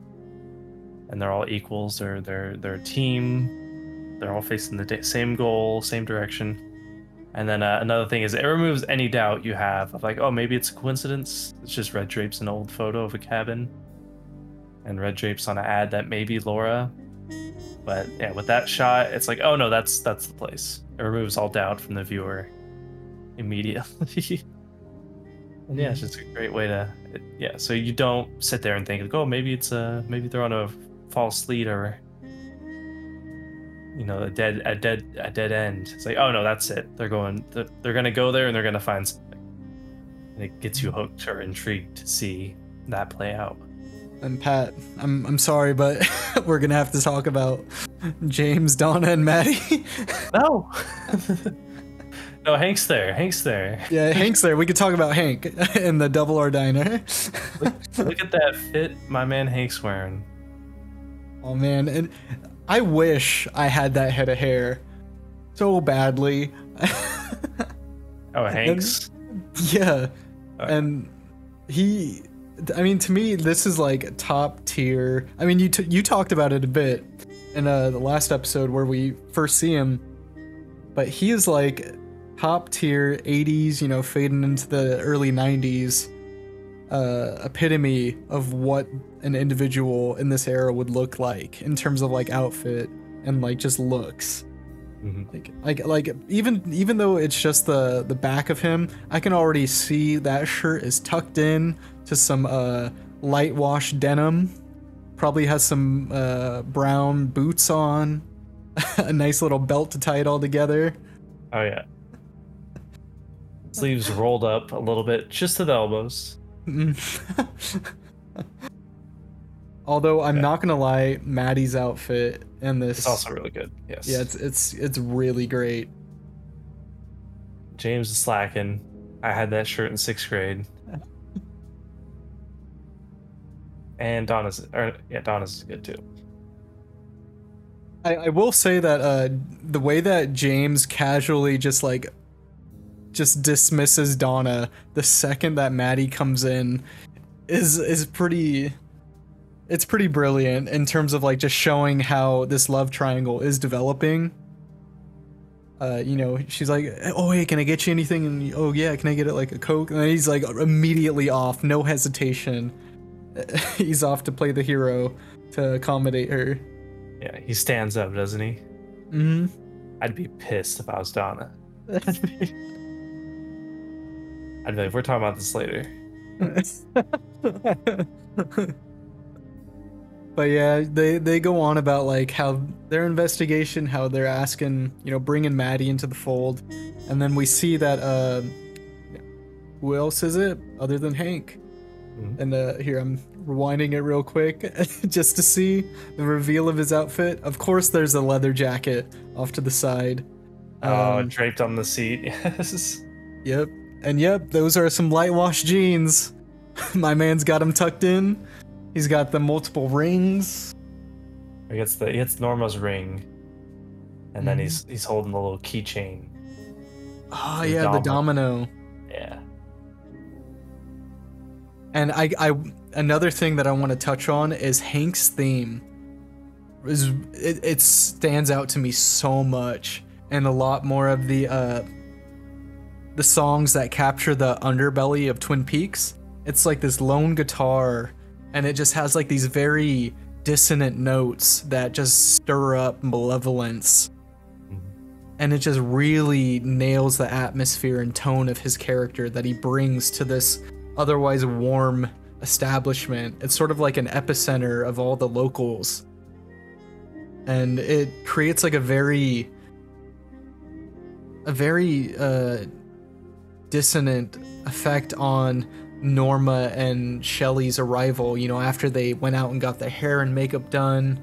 and they're all equals. They're they're they're a team. They're all facing the same goal, same direction. And then uh, another thing is, it removes any doubt you have of like, oh, maybe it's a coincidence. It's just red drapes, an old photo of a cabin, and red drapes on an ad that may be Laura. But yeah, with that shot, it's like, oh no, that's that's the place. It removes all doubt from the viewer immediately. And yeah, it's just a great way to, it, yeah. So you don't sit there and think like, oh, maybe it's a maybe they're on a false lead, or you know, a dead a dead a dead end. It's like, oh no, that's it, they're going they're, they're gonna go there and they're gonna find something, and it gets you hooked or intrigued to see that play out. And Pat, i'm i'm sorry, but we're gonna have to talk about James, Donna, and Maddie. No. No, Hank's there. Hank's there. Yeah, Hank's there. We could talk about Hank in the Double R Diner. look, look at that fit my man Hank's wearing. Oh, man. And I wish I had that head of hair so badly. Oh, Hank's? And, yeah. Right. And he, I mean, to me, this is like top tier. I mean, you, t- you talked about it a bit in uh, the last episode where we first see him, but he is like top tier eighties, you know, fading into the early nineties, uh, epitome of what an individual in this era would look like in terms of like outfit and like just looks. Mm-hmm. Like, like, like even even though it's just the the back of him, I can already see that shirt is tucked in to some uh, light wash denim. Probably has some uh, brown boots on, a nice little belt to tie it all together. Oh yeah. Sleeves rolled up a little bit, just to the elbows. Although I'm yeah. not gonna lie, Maddie's outfit and this—it's also really good. Yes. Yeah, it's it's it's really great. James is slacking. I had that shirt in sixth grade. And Donna's, or yeah, Donna's is good too. I, I will say that uh, the way that James casually just like. just dismisses Donna the second that Maddie comes in is is pretty it's pretty brilliant in terms of like just showing how this love triangle is developing. uh, you know, she's like, oh, hey, can I get you anything? And oh, yeah, can I get it like a Coke? And then he's like immediately off, no hesitation. He's off to play the hero to accommodate her. Yeah, he stands up, doesn't he? Mm-hmm. I'd be pissed if I was Donna. I'd be like, we're talking about this later. But yeah, they they go on about like how their investigation, how they're asking, you know, bringing Maddie into the fold, and then we see that uh, who else is it other than Hank? Mm-hmm. And uh, here I'm rewinding it real quick just to see the reveal of his outfit. Of course, there's a leather jacket off to the side. Oh, um, draped on the seat. Yes. Yep. And yep, those are some light wash jeans. My man's got them tucked in. He's got the multiple rings. He gets the he gets Norma's ring, and then mm. he's he's holding the little keychain. Oh the yeah, domino. the domino. Yeah. And I I another thing that I want to touch on is Hank's theme. Is it, it stands out to me so much, and a lot more of the uh, the songs that capture the underbelly of Twin Peaks. It's like this lone guitar. And it just has like these very dissonant notes that just stir up malevolence. Mm-hmm. And it just really nails the atmosphere and tone of his character that he brings to this otherwise warm establishment. It's sort of like an epicenter of all the locals. And it creates like a very, a very uh, dissonant effect on Norma and Shelly's arrival, you know, after they went out and got their hair and makeup done.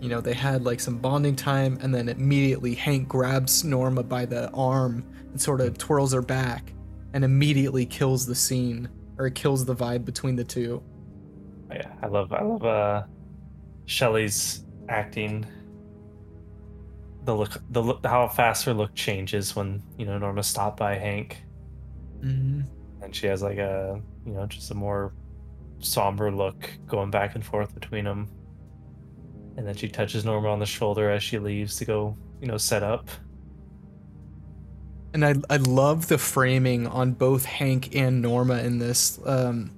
You know, they had like some bonding time, and then immediately Hank grabs Norma by the arm and sort of twirls her back and immediately kills the scene, or kills the vibe between the two. Yeah, I love I love uh Shelly's acting. The look the look how fast her look changes when, you know, Norma stopped by Hank. Mm-hmm. And she has like a, you know, just a more somber look going back and forth between them. And then she touches Norma on the shoulder as she leaves to go, you know, set up. And I I love the framing on both Hank and Norma in this. Um,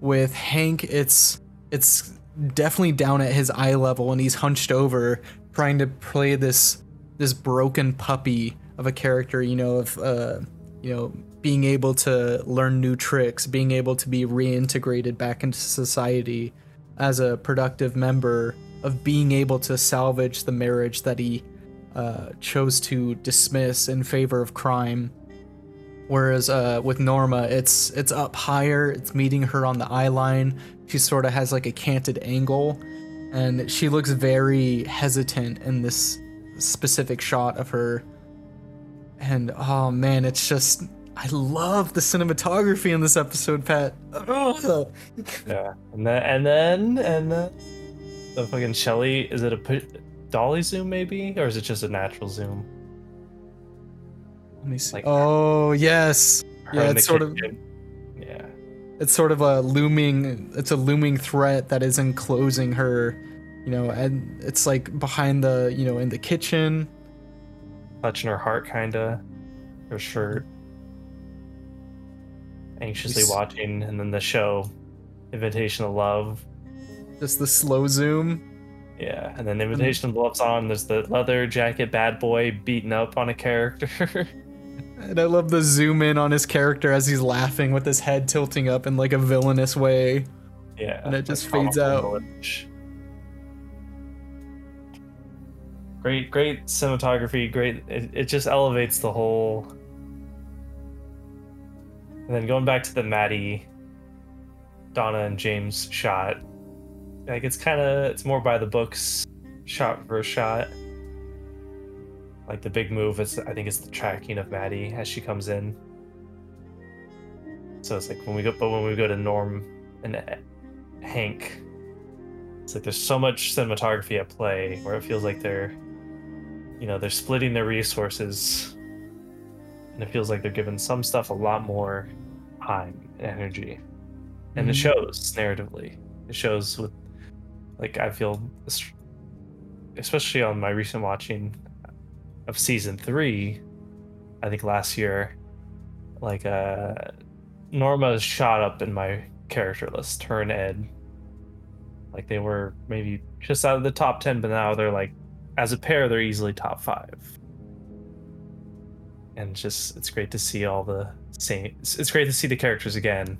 with Hank, it's it's definitely down at his eye level, and he's hunched over trying to play this this broken puppy of a character, you know, of uh, you know. being able to learn new tricks, being able to be reintegrated back into society as a productive member, of being able to salvage the marriage that he uh, chose to dismiss in favor of crime. Whereas uh, with Norma, it's it's up higher, it's meeting her on the eye line. She sort of has like a canted angle, and she looks very hesitant in this specific shot of her. And oh man, it's just, I love the cinematography in this episode, Pat. Oh. Yeah, and then and then and then the fucking Shelly. Is it a dolly zoom maybe, or is it just a natural zoom? Let me see. Like, oh yes, yeah. It's sort kitchen. of yeah. It's sort of a looming. It's a looming threat that is enclosing her, you know, and it's like behind the, you know, in the kitchen, touching her heart, kinda, her shirt. Anxiously watching, and then the show Invitation of Love, just the slow zoom. Yeah, and then Invitation of Love's on, there's the leather jacket bad boy beating up on a character. And I love the zoom in on his character as he's laughing with his head tilting up in like a villainous way. Yeah, and it just fades out. Great, great cinematography, great. It, it just elevates the whole. And then going back to the Maddie, Donna and James shot, like it's kind of, it's more by the books, shot for shot. Like the big move is, I think it's the tracking of Maddie as she comes in. So it's like when we go, but when we go to Norm and Hank, it's like there's so much cinematography at play where it feels like they're, you know, they're splitting their resources. And it feels like they're giving some stuff a lot more time and energy. And mm-hmm. It shows narratively. It shows with, like, I feel, especially on my recent watching, of season three, I think last year, like uh, Norma shot up in my character list, her and Ed. Like they were maybe just out of the top ten, but now they're like, as a pair, they're easily top five. And just, it's great to see all the same, it's great to see the characters again.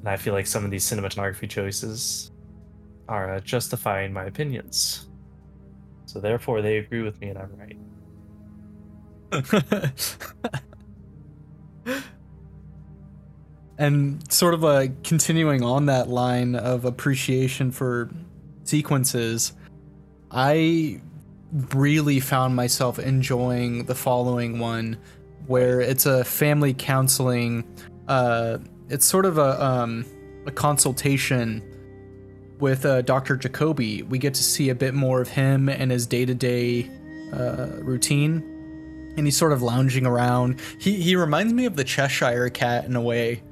And I feel like some of these cinematography choices are uh, justifying my opinions. So therefore they agree with me and I'm right. And sort of uh, continuing on that line of appreciation for sequences, I really found myself enjoying the following one, where it's a family counseling. Uh, it's sort of a, um, a consultation with uh, Doctor Jacoby. We get to see a bit more of him and his day-to-day uh, routine. And he's sort of lounging around. He, he reminds me of the Cheshire Cat in a way.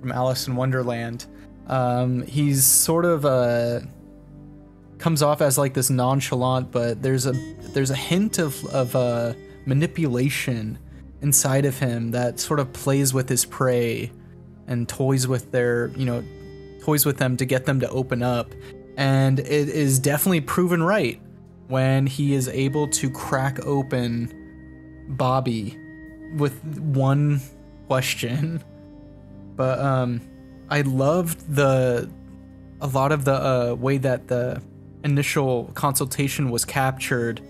From Alice in Wonderland. Um, he's sort of uh, comes off as like this nonchalant, but there's a there's a hint of of uh, manipulation inside of him that sort of plays with his prey and toys with their you know toys with them to get them to open up. And it is definitely proven right when he is able to crack open Bobby with one question. But um, I loved the a lot of the uh, way that the initial consultation was captured,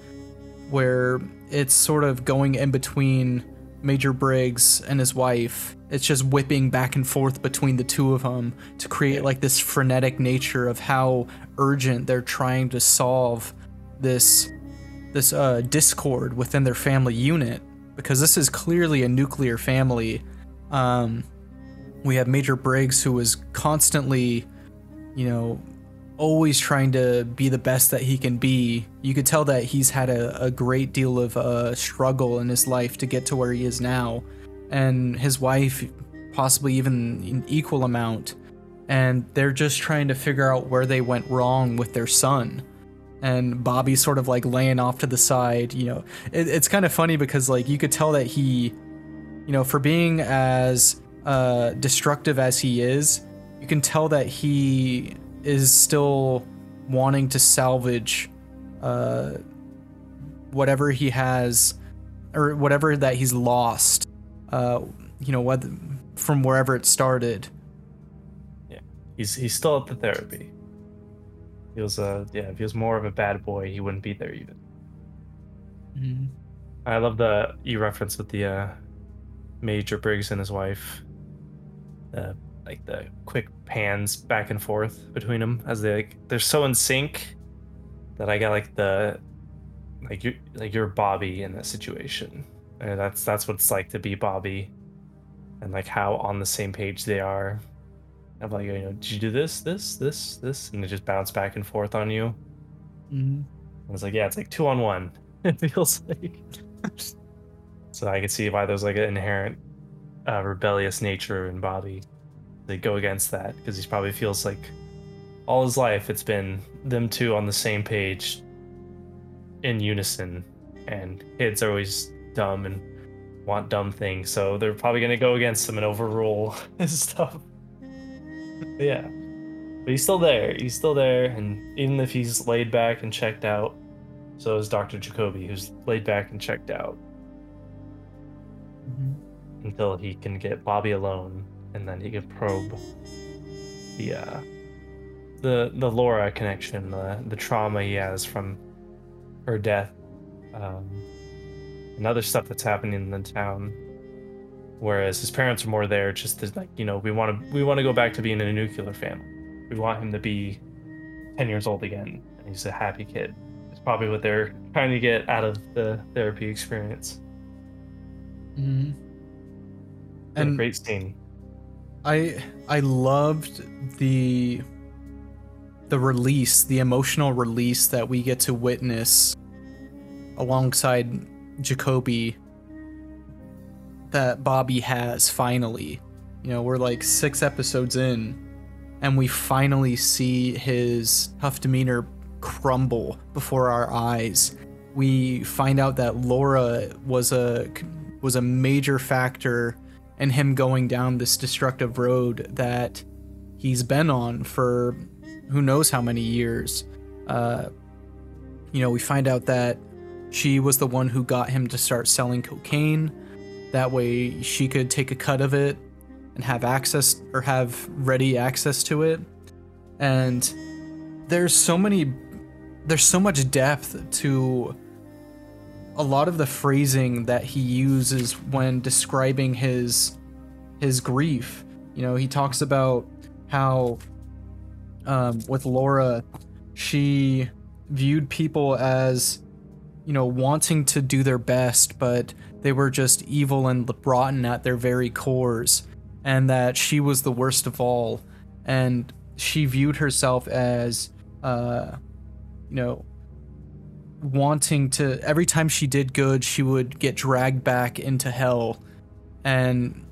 where it's sort of going in between Major Briggs and his wife. It's just whipping back and forth between the two of them to create like this frenetic nature of how urgent they're trying to solve this this uh, discord within their family unit, because this is clearly a nuclear family. Um, We have Major Briggs, who is constantly, you know, always trying to be the best that he can be. You could tell that he's had a, a great deal of uh, struggle in his life to get to where he is now. And his wife, possibly even an equal amount. And they're just trying to figure out where they went wrong with their son. And Bobby's sort of like laying off to the side, you know. It, it's kind of funny because, like, you could tell that he, you know, for being as... Uh, destructive as he is, you can tell that he is still wanting to salvage uh, whatever he has, or whatever that he's lost, uh, you know, whether, from wherever it started. Yeah, he's he's still at the therapy. He was a yeah. If he was more of a bad boy, he wouldn't be there even. Mm-hmm. I love the you reference with the uh, Major Briggs and his wife. Uh, like the quick pans back and forth between them as they like they're so in sync that I got like the like you like you're Bobby in that situation, and that's that's what it's like to be Bobby, and like how on the same page they are. I'm like, you know, did you do this, this, this, this, and they just bounce back and forth on you. Mm-hmm. I was like, yeah, it's like two on one. It feels like. So I could see why there's like an inherent. Uh, rebellious nature in Bobby. They go against that because he probably feels like all his life it's been them two on the same page in unison, and kids are always dumb and want dumb things, so they're probably going to go against him and overrule his stuff. Yeah, but he's still there he's still there and even if he's laid back and checked out, so is Doctor Jacoby, who's laid back and checked out. Mm-hmm. Until he can get Bobby alone, and then he can probe the uh, the the Laura connection, the the trauma he has from her death, um, and other stuff that's happening in the town. Whereas his parents are more there, just to, like you know, we want to we want to go back to being in a nuclear family. We want him to be ten years old again, and he's a happy kid. It's probably what they're trying to get out of the therapy experience. Mm-hmm. And a great scene. I I loved the the release, the emotional release that we get to witness alongside Jacoby that Bobby has finally. You know, we're like six episodes in and we finally see his tough demeanor crumble before our eyes we find out that Laura was a was a major factor in him going down this destructive road that he's been on for who knows how many years. Uh, you know, we find out that she was the one who got him to start selling cocaine. That way she could take a cut of it and have access or have ready access to it. And there's so many, there's so much depth to a lot of the phrasing that he uses when describing his his grief. You know, he talks about how um, with Laura, she viewed people as, you know, wanting to do their best, but they were just evil and rotten at their very cores, and that she was the worst of all. And she viewed herself as, uh, you know, wanting to, every time she did good, she would get dragged back into hell. And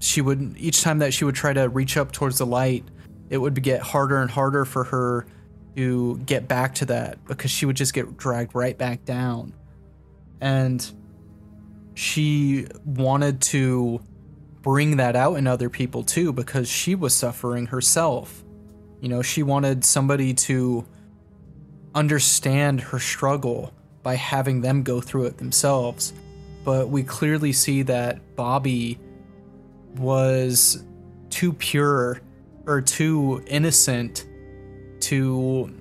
she would, each time that she would try to reach up towards the light, it would get harder and harder for her to get back to that, because she would just get dragged right back down. And she wanted to bring that out in other people too, because she was suffering herself. You know, she wanted somebody to understand her struggle by having them go through it themselves. But we clearly see that Bobby was too pure or too innocent to,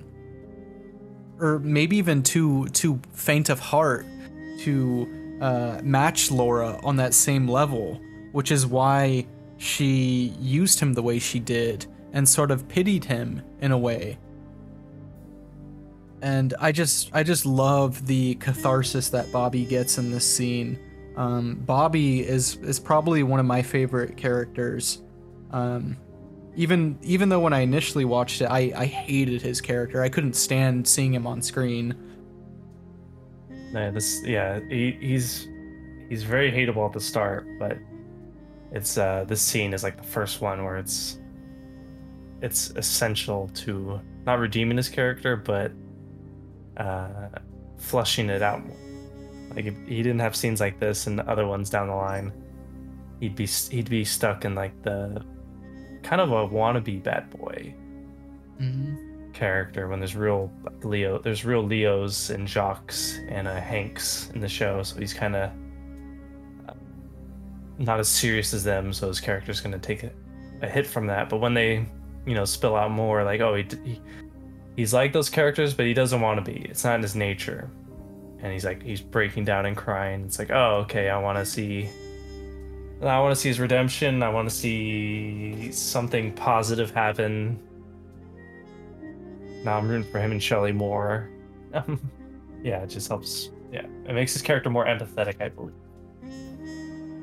or maybe even too too faint of heart to uh, match Laura on that same level, which is why she used him the way she did and sort of pitied him in a way. And I just, I just love the catharsis that Bobby gets in this scene. Um, Bobby is is probably one of my favorite characters. Um, even even though when I initially watched it, I, I hated his character. I couldn't stand seeing him on screen. Yeah, this yeah he, he's he's very hateable at the start, but it's uh, this scene is like the first one where it's it's essential to not redeeming his character, but uh flushing it out more. Like if he didn't have scenes like this and the other ones down the line, he'd be he'd be stuck in like the kind of a wannabe bad boy mm-hmm. character, when there's real like Leo there's real Leos and Jacques and uh, Hanks in the show, so he's kind of not as serious as them, so his character's going to take a, a hit from that. But when they, you know, spill out more, like, oh, he, he He's like those characters, but he doesn't want to be. It's not in his nature. And he's like, he's breaking down and crying. It's like, oh, okay, I want to see... I want to see his redemption. I want to see something positive happen. Now I'm rooting for him and Shelly more. Yeah, it just helps. Yeah, it makes his character more empathetic, I believe.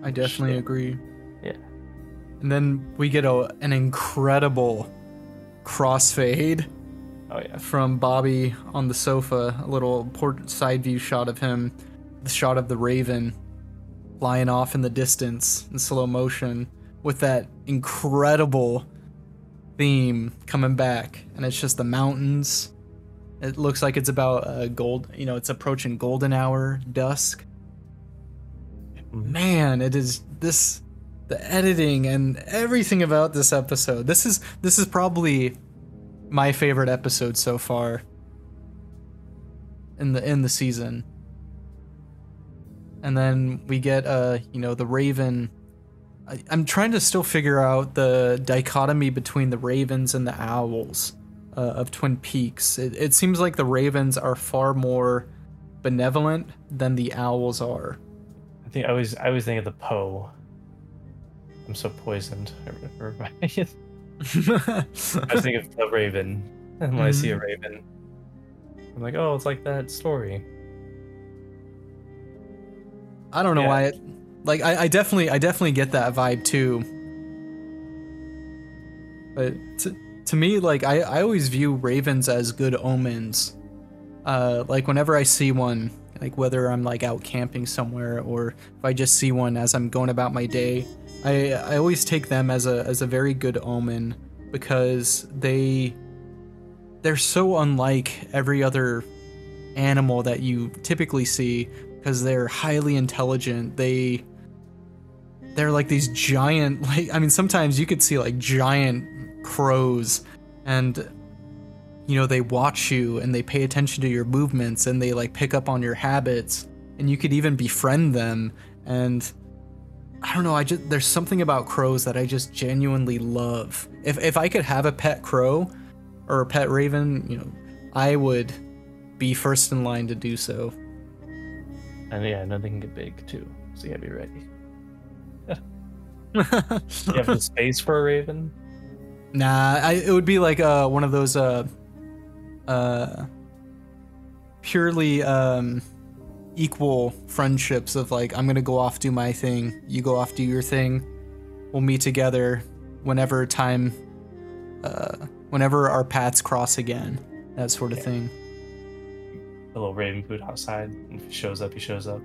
I definitely yeah. agree. Yeah. And then we get a, an incredible crossfade. Oh, yeah. From Bobby on the sofa, a little port side view shot of him, the shot of the Raven flying off in the distance in slow motion with that incredible theme coming back. And it's just the mountains. It looks like it's about uh, gold, you know, it's approaching golden hour, dusk. Man, it is this, the editing and everything about this episode. This is, this is probably my favorite episode so far in the in the season. And then we get uh you know the Raven. I, I'm trying to still figure out the dichotomy between the Ravens and the Owls uh, of Twin Peaks. It, it seems like the Ravens are far more benevolent than the Owls are. I think I always I always think of the Poe. I'm so poisoned. I think of the Raven, and when mm. I see a Raven, I'm like, oh, it's like that story. I don't know yeah. why it, like, I, I definitely, I definitely get that vibe too. But to, to me, like, I, I always view Ravens as good omens. Uh, like whenever I see one, like whether I'm like out camping somewhere or if I just see one as I'm going about my day, I, I always take them as a as a very good omen, because they they're so unlike every other animal that you typically see, because they're highly intelligent. They they're like these giant, like, I mean, sometimes you could see like giant crows, and you know, they watch you and they pay attention to your movements and they like pick up on your habits, and you could even befriend them. And I don't know, I just, there's something about crows that I just genuinely love. If if I could have a pet crow or a pet raven, you know, I would be first in line to do so. And yeah, and then they can get big too, so you gotta be ready. You have the space for a raven? Nah, I, it would be like uh, one of those uh, uh, purely um, equal friendships of like, I'm gonna go off do my thing, you go off do your thing, we'll meet together whenever time, uh, whenever our paths cross again, that sort of yeah. thing. A little raven food outside, and if he shows up, he shows up.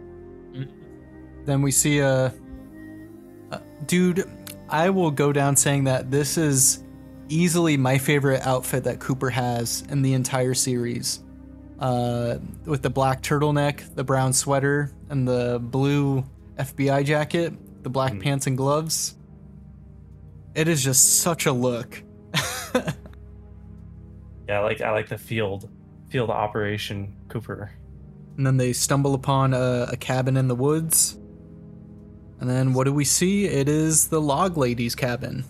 Then we see a, a dude. I will go down saying that this is easily my favorite outfit that Cooper has in the entire series, uh, with the black turtleneck, the brown sweater, and the blue F B I jacket, the black mm. pants and gloves. It is just such a look. Yeah, I like I like the field field operation Cooper. And then they stumble upon a, a cabin in the woods. And then what do we see? It is the log lady's cabin.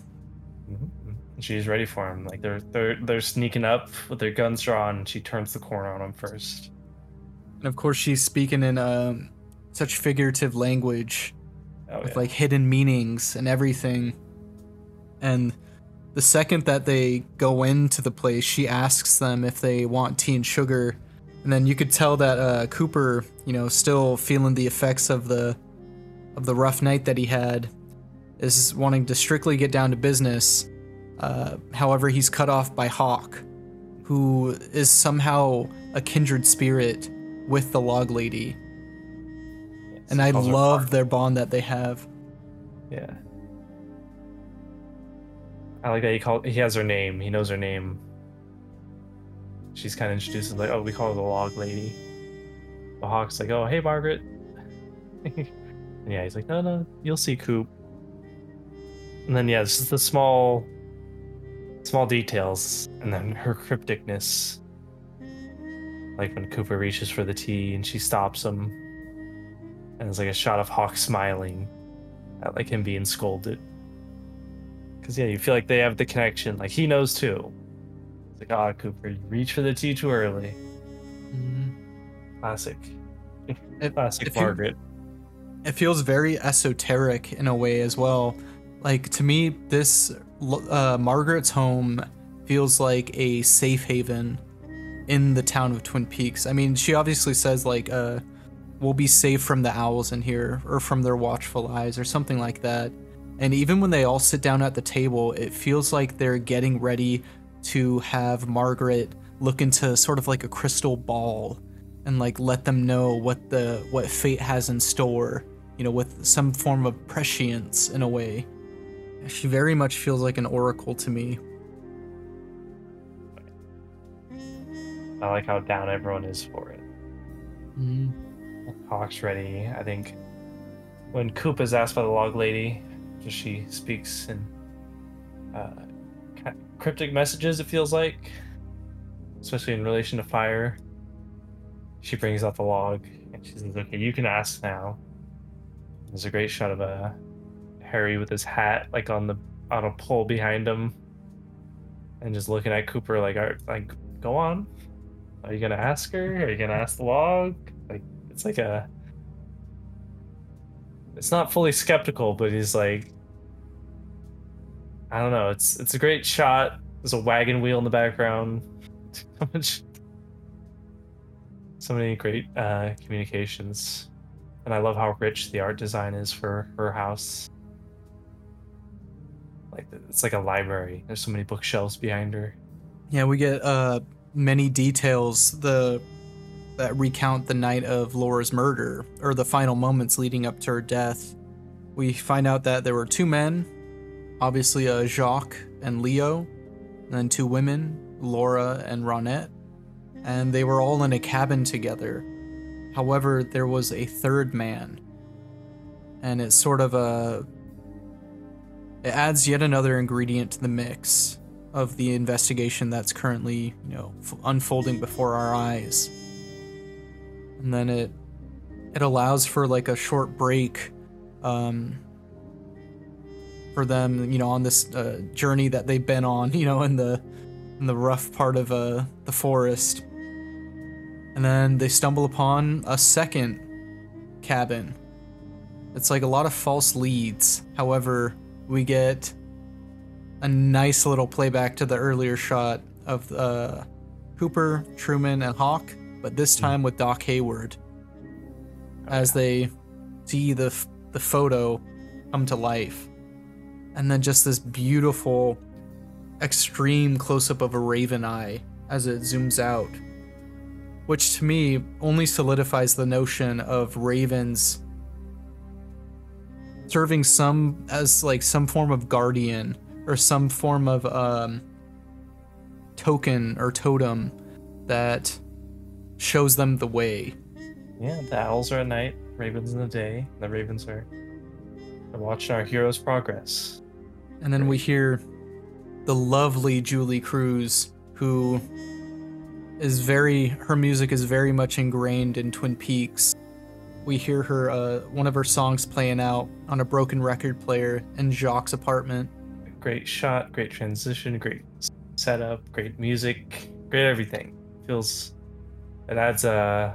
Mm-hmm. She's ready for him. Like they're they're they're sneaking up with their guns drawn. And she turns the corner on them first. And of course, she's speaking in um, such figurative language, oh, with yeah. like hidden meanings and everything. And the second that they go into the place, she asks them if they want tea and sugar. And then you could tell that uh, Cooper, you know, still feeling the effects of the. of the rough night that he had, is wanting to strictly get down to business. Uh, however, he's cut off by Hawk, who is somehow a kindred spirit with the log lady. Yes, and I love their bond that they have. Yeah. I like that he called, he has her name. He knows her name. She's kind of introduced as like, oh, we call her the log lady. But Hawk's like, oh, hey, Margaret. Yeah, he's like, no, no, you'll see, Coop. And then, yeah, this is the small, small details, and then her crypticness. Like when Cooper reaches for the tea, and she stops him, and it's like a shot of Hawk smiling at like him being scolded. Because yeah, you feel like they have the connection. Like he knows too. It's like, ah, oh, Cooper, you reach for the tea too early. Mm-hmm. Classic, if, classic if Margaret. You- It feels very esoteric in a way as well. Like, to me, this uh, Margaret's home feels like a safe haven in the town of Twin Peaks. I mean, she obviously says, like, uh, we'll be safe from the owls in here, or from their watchful eyes, or something like that. And even when they all sit down at the table, it feels like they're getting ready to have Margaret look into sort of like a crystal ball and like let them know what the what fate has in store, you know, with some form of prescience in a way. She very much feels like an oracle to me. I like how down everyone is for it. Mm-hmm. Hawk's ready. I think when Coop is asked by the log lady, she speaks in uh, cryptic messages, it feels like, especially in relation to fire. She brings out the log, and she says, okay, you can ask now. There's a great shot of a Harry with his hat like on the on a pole behind him, and just looking at Cooper like, are, like, go on. Are you gonna ask her? Are you gonna ask the log? Like, it's like a, it's not fully skeptical, but he's like, I don't know. It's it's a great shot. There's a wagon wheel in the background. How much? So many great uh, communications, and I love how rich the art design is for her house. Like it's like a library. There's so many bookshelves behind her. Yeah, we get uh, many details the that recount the night of Laura's murder, or the final moments leading up to her death. We find out that there were two men, obviously uh, Jacques and Leo, and then two women, Laura and Ronette. and they were all in a cabin together. However, there was a third man, and it's sort of a... It adds yet another ingredient to the mix of the investigation that's currently, you know, f unfolding before our eyes. And then it it allows for like a short break um, for them, you know, on this uh, journey that they've been on, you know, in the in the rough part of uh, the forest. And then they stumble upon a second cabin. It's like a lot of false leads. However, we get a nice little playback to the earlier shot of uh, Cooper, Truman, and Hawk, but this time with Doc Hayward, as they see the f the photo come to life. And then just this beautiful, extreme close-up of a raven eye as it zooms out, which to me only solidifies the notion of ravens serving some as like some form of guardian or some form of um, token or totem that shows them the way. Yeah, the owls are at night, ravens in the day. The ravens are watching our hero's progress. And then we hear the lovely Julie Cruz, who is very, her music is very much ingrained in Twin Peaks. We hear her, uh, one of her songs playing out on a broken record player in Jacques' apartment. Great shot, great transition, great setup, great music, great everything. Feels, it adds a,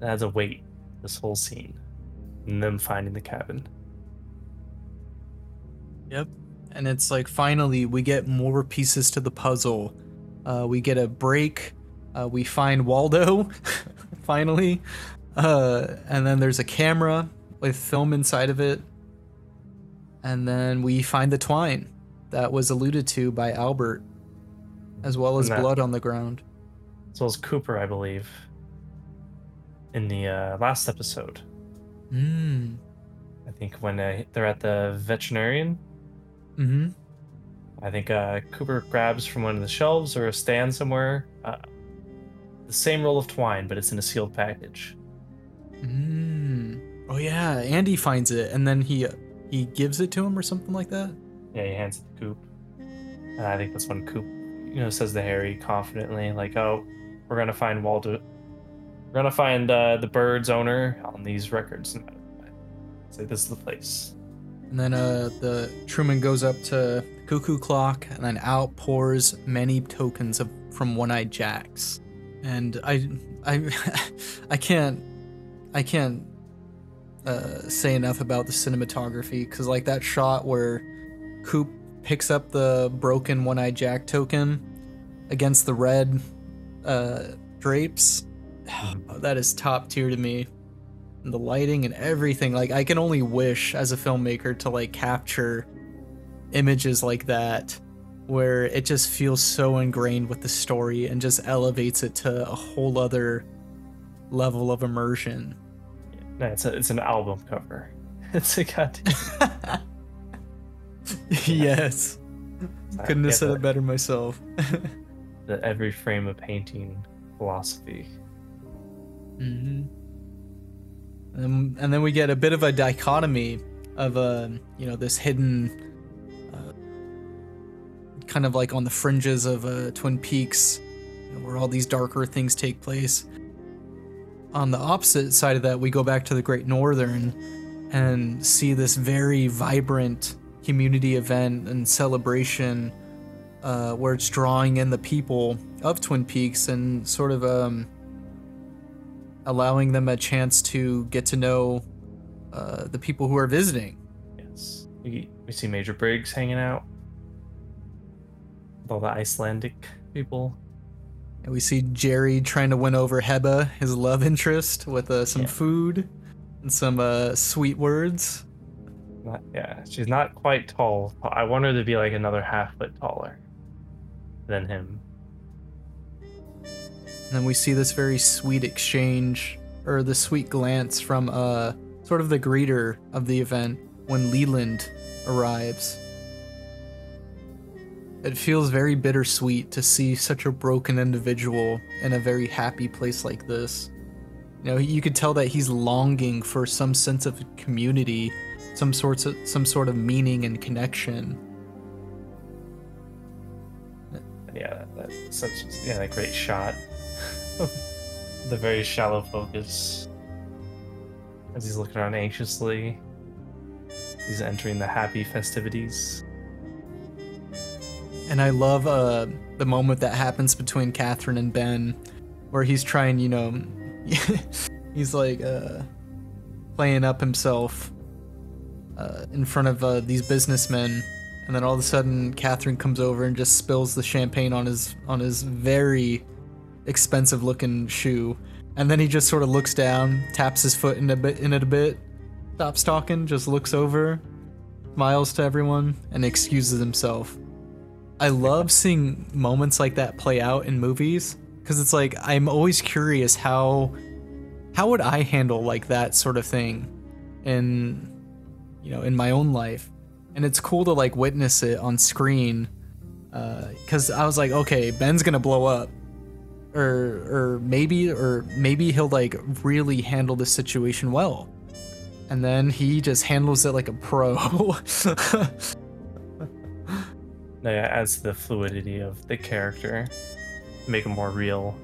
it adds a weight, this whole scene, and them finding the cabin. Yep, and it's like finally we get more pieces to the puzzle. Uh, we get a break, uh, we find Waldo, finally. Uh, and then there's a camera with film inside of it. And then we find the twine that was alluded to by Albert, as well as that, blood on the ground. As well as Cooper, I believe, in the uh, last episode. Mm. I think when uh, they're at the veterinarian. Mm-hmm. I think uh, Cooper grabs from one of the shelves or a stand somewhere uh, the same roll of twine, but it's in a sealed package. Mm. Oh yeah, Andy finds it, and then he he gives it to him or something like that? Yeah, he hands it to Coop. And I think that's when Coop, you know, says to Harry confidently, like, oh, we're going to find Waldo. We're going to find uh, the bird's owner on these records. It's like, this is the place. And then uh, the Truman goes up to cuckoo clock, and then out pours many tokens of from one-eyed Jacques. And I, I, I can't, I can't uh, say enough about the cinematography, because like that shot where Coop picks up the broken one-eyed Jacques token against the red uh, drapes, oh, that is top tier to me. And the lighting and everything, like I can only wish as a filmmaker to like capture images like that, where it just feels so ingrained with the story and just elevates it to a whole other level of immersion. No, it's a, it's an album cover. It's a goddamn. Yes. I couldn't have said it better myself. The every frame of painting philosophy. Mm-hmm. And, and then we get a bit of a dichotomy of a, you know, this hidden, kind of like on the fringes of uh, Twin Peaks, where all these darker things take place. On the opposite side of that, we go back to the Great Northern and see this very vibrant community event and celebration uh, where it's drawing in the people of Twin Peaks and sort of um, allowing them a chance to get to know uh, the people who are visiting. Yes. We, we see Major Briggs hanging out. All the Icelandic people. And we see Jerry trying to win over Heba, his love interest, with uh, some yeah. food and some uh, sweet words. Not, yeah, she's not quite tall. I want her to be like another half foot taller than him. And then we see this very sweet exchange, or the sweet glance from uh, sort of the greeter of the event when Leland arrives. It feels very bittersweet to see such a broken individual in a very happy place like this. You know, you could tell that he's longing for some sense of community, some sorts of some sort of meaning and connection. Yeah, that's such yeah, a great shot. The very shallow focus as he's looking around anxiously. He's entering the happy festivities. And I love uh, the moment that happens between Catherine and Ben, where he's trying, you know, he's like uh, playing up himself uh, in front of uh, these businessmen, and then all of a sudden Catherine comes over and just spills the champagne on his on his very expensive-looking shoe, and then he just sort of looks down, taps his foot in a bit, in it a bit, stops talking, just looks over, smiles to everyone, and excuses himself. I love seeing moments like that play out in movies, because it's like, I'm always curious how how would I handle like that sort of thing in, you know, in my own life. And it's cool to like witness it on screen, because uh, I was like, okay, Ben's gonna blow up, or or maybe or maybe he'll like really handle this situation well, and then he just handles it like a pro. No, yeah, it adds to the fluidity of the character, make him more real.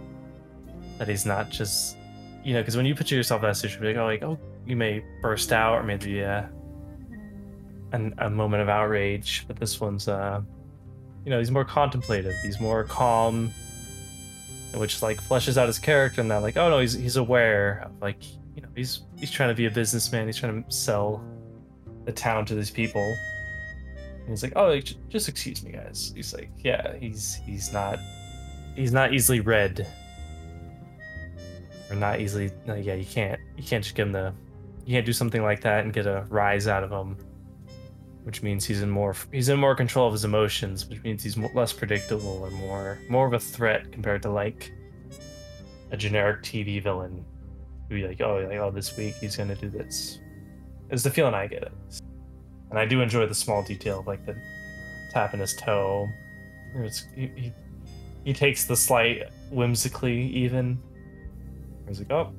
That he's not just, you know, because when you picture yourself in that situation, like, oh, like, oh, you may burst out, or maybe uh, an, a moment of outrage. But this one's, uh, you know, he's more contemplative. He's more calm, which like fleshes out his character. And that, like, oh no, he's he's aware of, like, you know, he's he's trying to be a businessman. He's trying to sell the town to these people. And he's like, oh, just excuse me, guys. He's like, yeah, he's he's not, he's not easily read, or not easily. No, yeah, you can't, you can't just give him the, you can't do something like that and get a rise out of him, which means he's in more, he's in more control of his emotions, which means he's less predictable or more, more of a threat compared to like a generic T V villain, who be like, oh, like, oh, this week he's gonna do this. It's the feeling I get it. And I do enjoy the small detail, of like the tapping his toe. It's, he, he, he takes the slight whimsically, even. He's like, oh,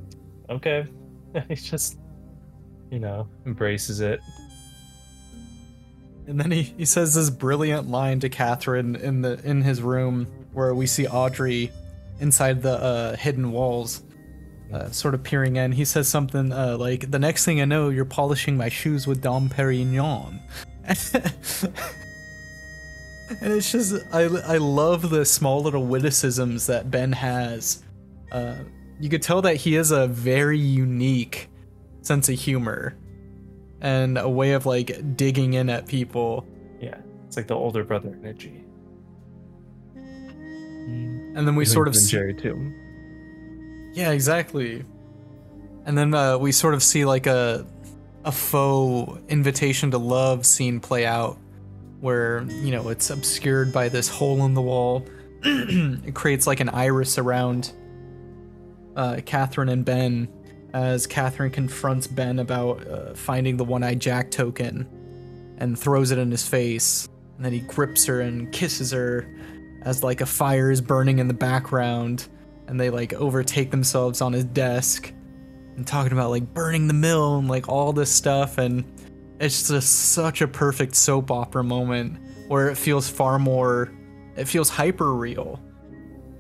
okay. He just, you know, embraces it. And then he, he says this brilliant line to Catherine in the in his room, where we see Audrey inside the uh, hidden walls, Uh, sort of peering in. He says something uh, like, the next thing I know, you're polishing my shoes with Dom Perignon. And it's just, I, I love the small little witticisms that Ben has. Uh, you could tell that he has a very unique sense of humor and a way of like digging in at people. Yeah, it's like the older brother energy. And then we Even sort of see Jerry too. Yeah, exactly. And then uh, we sort of see like a a faux Invitation to Love scene play out, where, you know, it's obscured by this hole in the wall. It creates like an iris around uh, Catherine and Ben, as Catherine confronts Ben about uh, finding the one-eyed Jack token and throws it in his face. And then he grips her and kisses her as like a fire is burning in the background. And they like overtake themselves on his desk, and talking about like burning the mill and like all this stuff. And it's just such a perfect soap opera moment, where it feels far more, it feels hyper real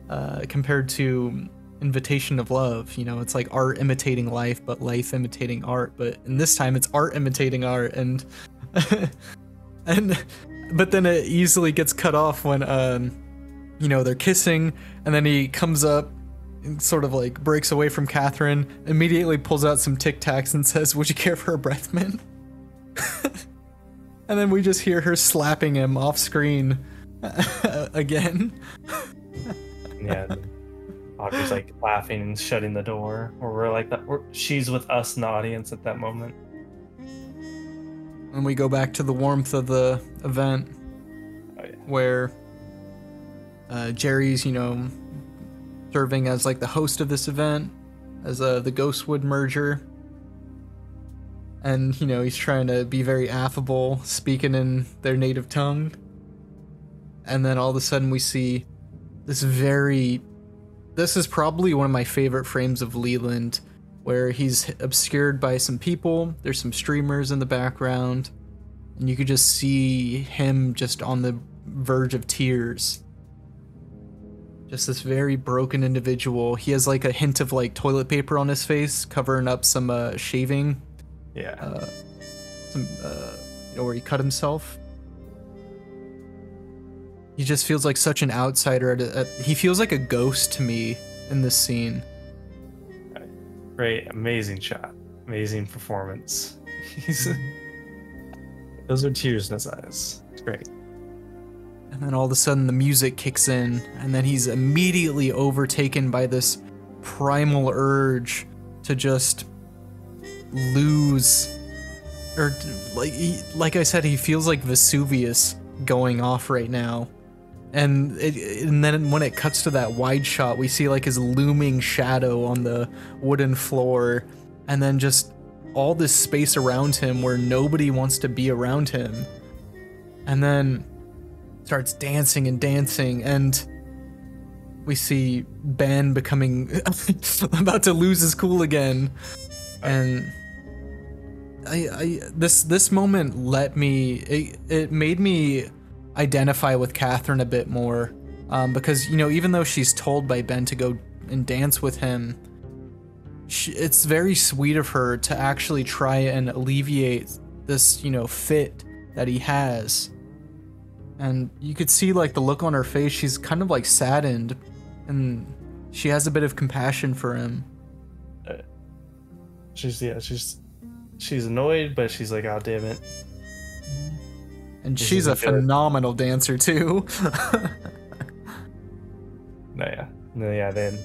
uh, compared to Invitation of Love. You know, it's like art imitating life, but life imitating art. But in this time, it's art imitating art, and and but then it easily gets cut off when um, you know, they're kissing, and then he comes up and sort of like breaks away from Catherine, immediately pulls out some Tic Tacs and says, would you care for a breath mint? And then we just hear her slapping him off screen again. Yeah. Audrey's like laughing and shutting the door, or we're like that, or she's with us in the audience at that moment. And we go back to the warmth of the event, oh, yeah. where Uh, Jerry's, you know, serving as like the host of this event, as uh, the Ghostwood merger. And, you know, he's trying to be very affable, speaking in their native tongue. And then all of a sudden we see this very... This is probably one of my favorite frames of Leland, where he's obscured by some people. There's some streamers in the background, and you could just see him just on the verge of tears. Just this very broken individual. He has like a hint of like toilet paper on his face, covering up some uh, shaving. Yeah. Uh, some, uh, you know, where he cut himself. He just feels like such an outsider. At a, at, he feels like a ghost to me in this scene. Great, amazing shot, amazing performance. He's, those are tears in his eyes. It's great. And then all of a sudden the music kicks in, and then he's immediately overtaken by this primal urge to just lose, or like he, like I said, he feels like Vesuvius going off right now. And it, and then when it cuts to that wide shot, we see like his looming shadow on the wooden floor, and then just all this space around him where nobody wants to be around him. And then starts dancing and dancing, and we see Ben becoming about to lose his cool again. And I, I this this moment let me it, it made me identify with Catherine a bit more, um, because, you know, even though she's told by Ben to go and dance with him, she, it's very sweet of her to actually try and alleviate this, you know, fit that he has. And you could see like the look on her face. She's kind of like saddened, and she has a bit of compassion for him. Uh, she's yeah, she's she's annoyed, but she's like, oh damn it. And this she's a phenomenal killer. dancer too. no, yeah, no, yeah. Then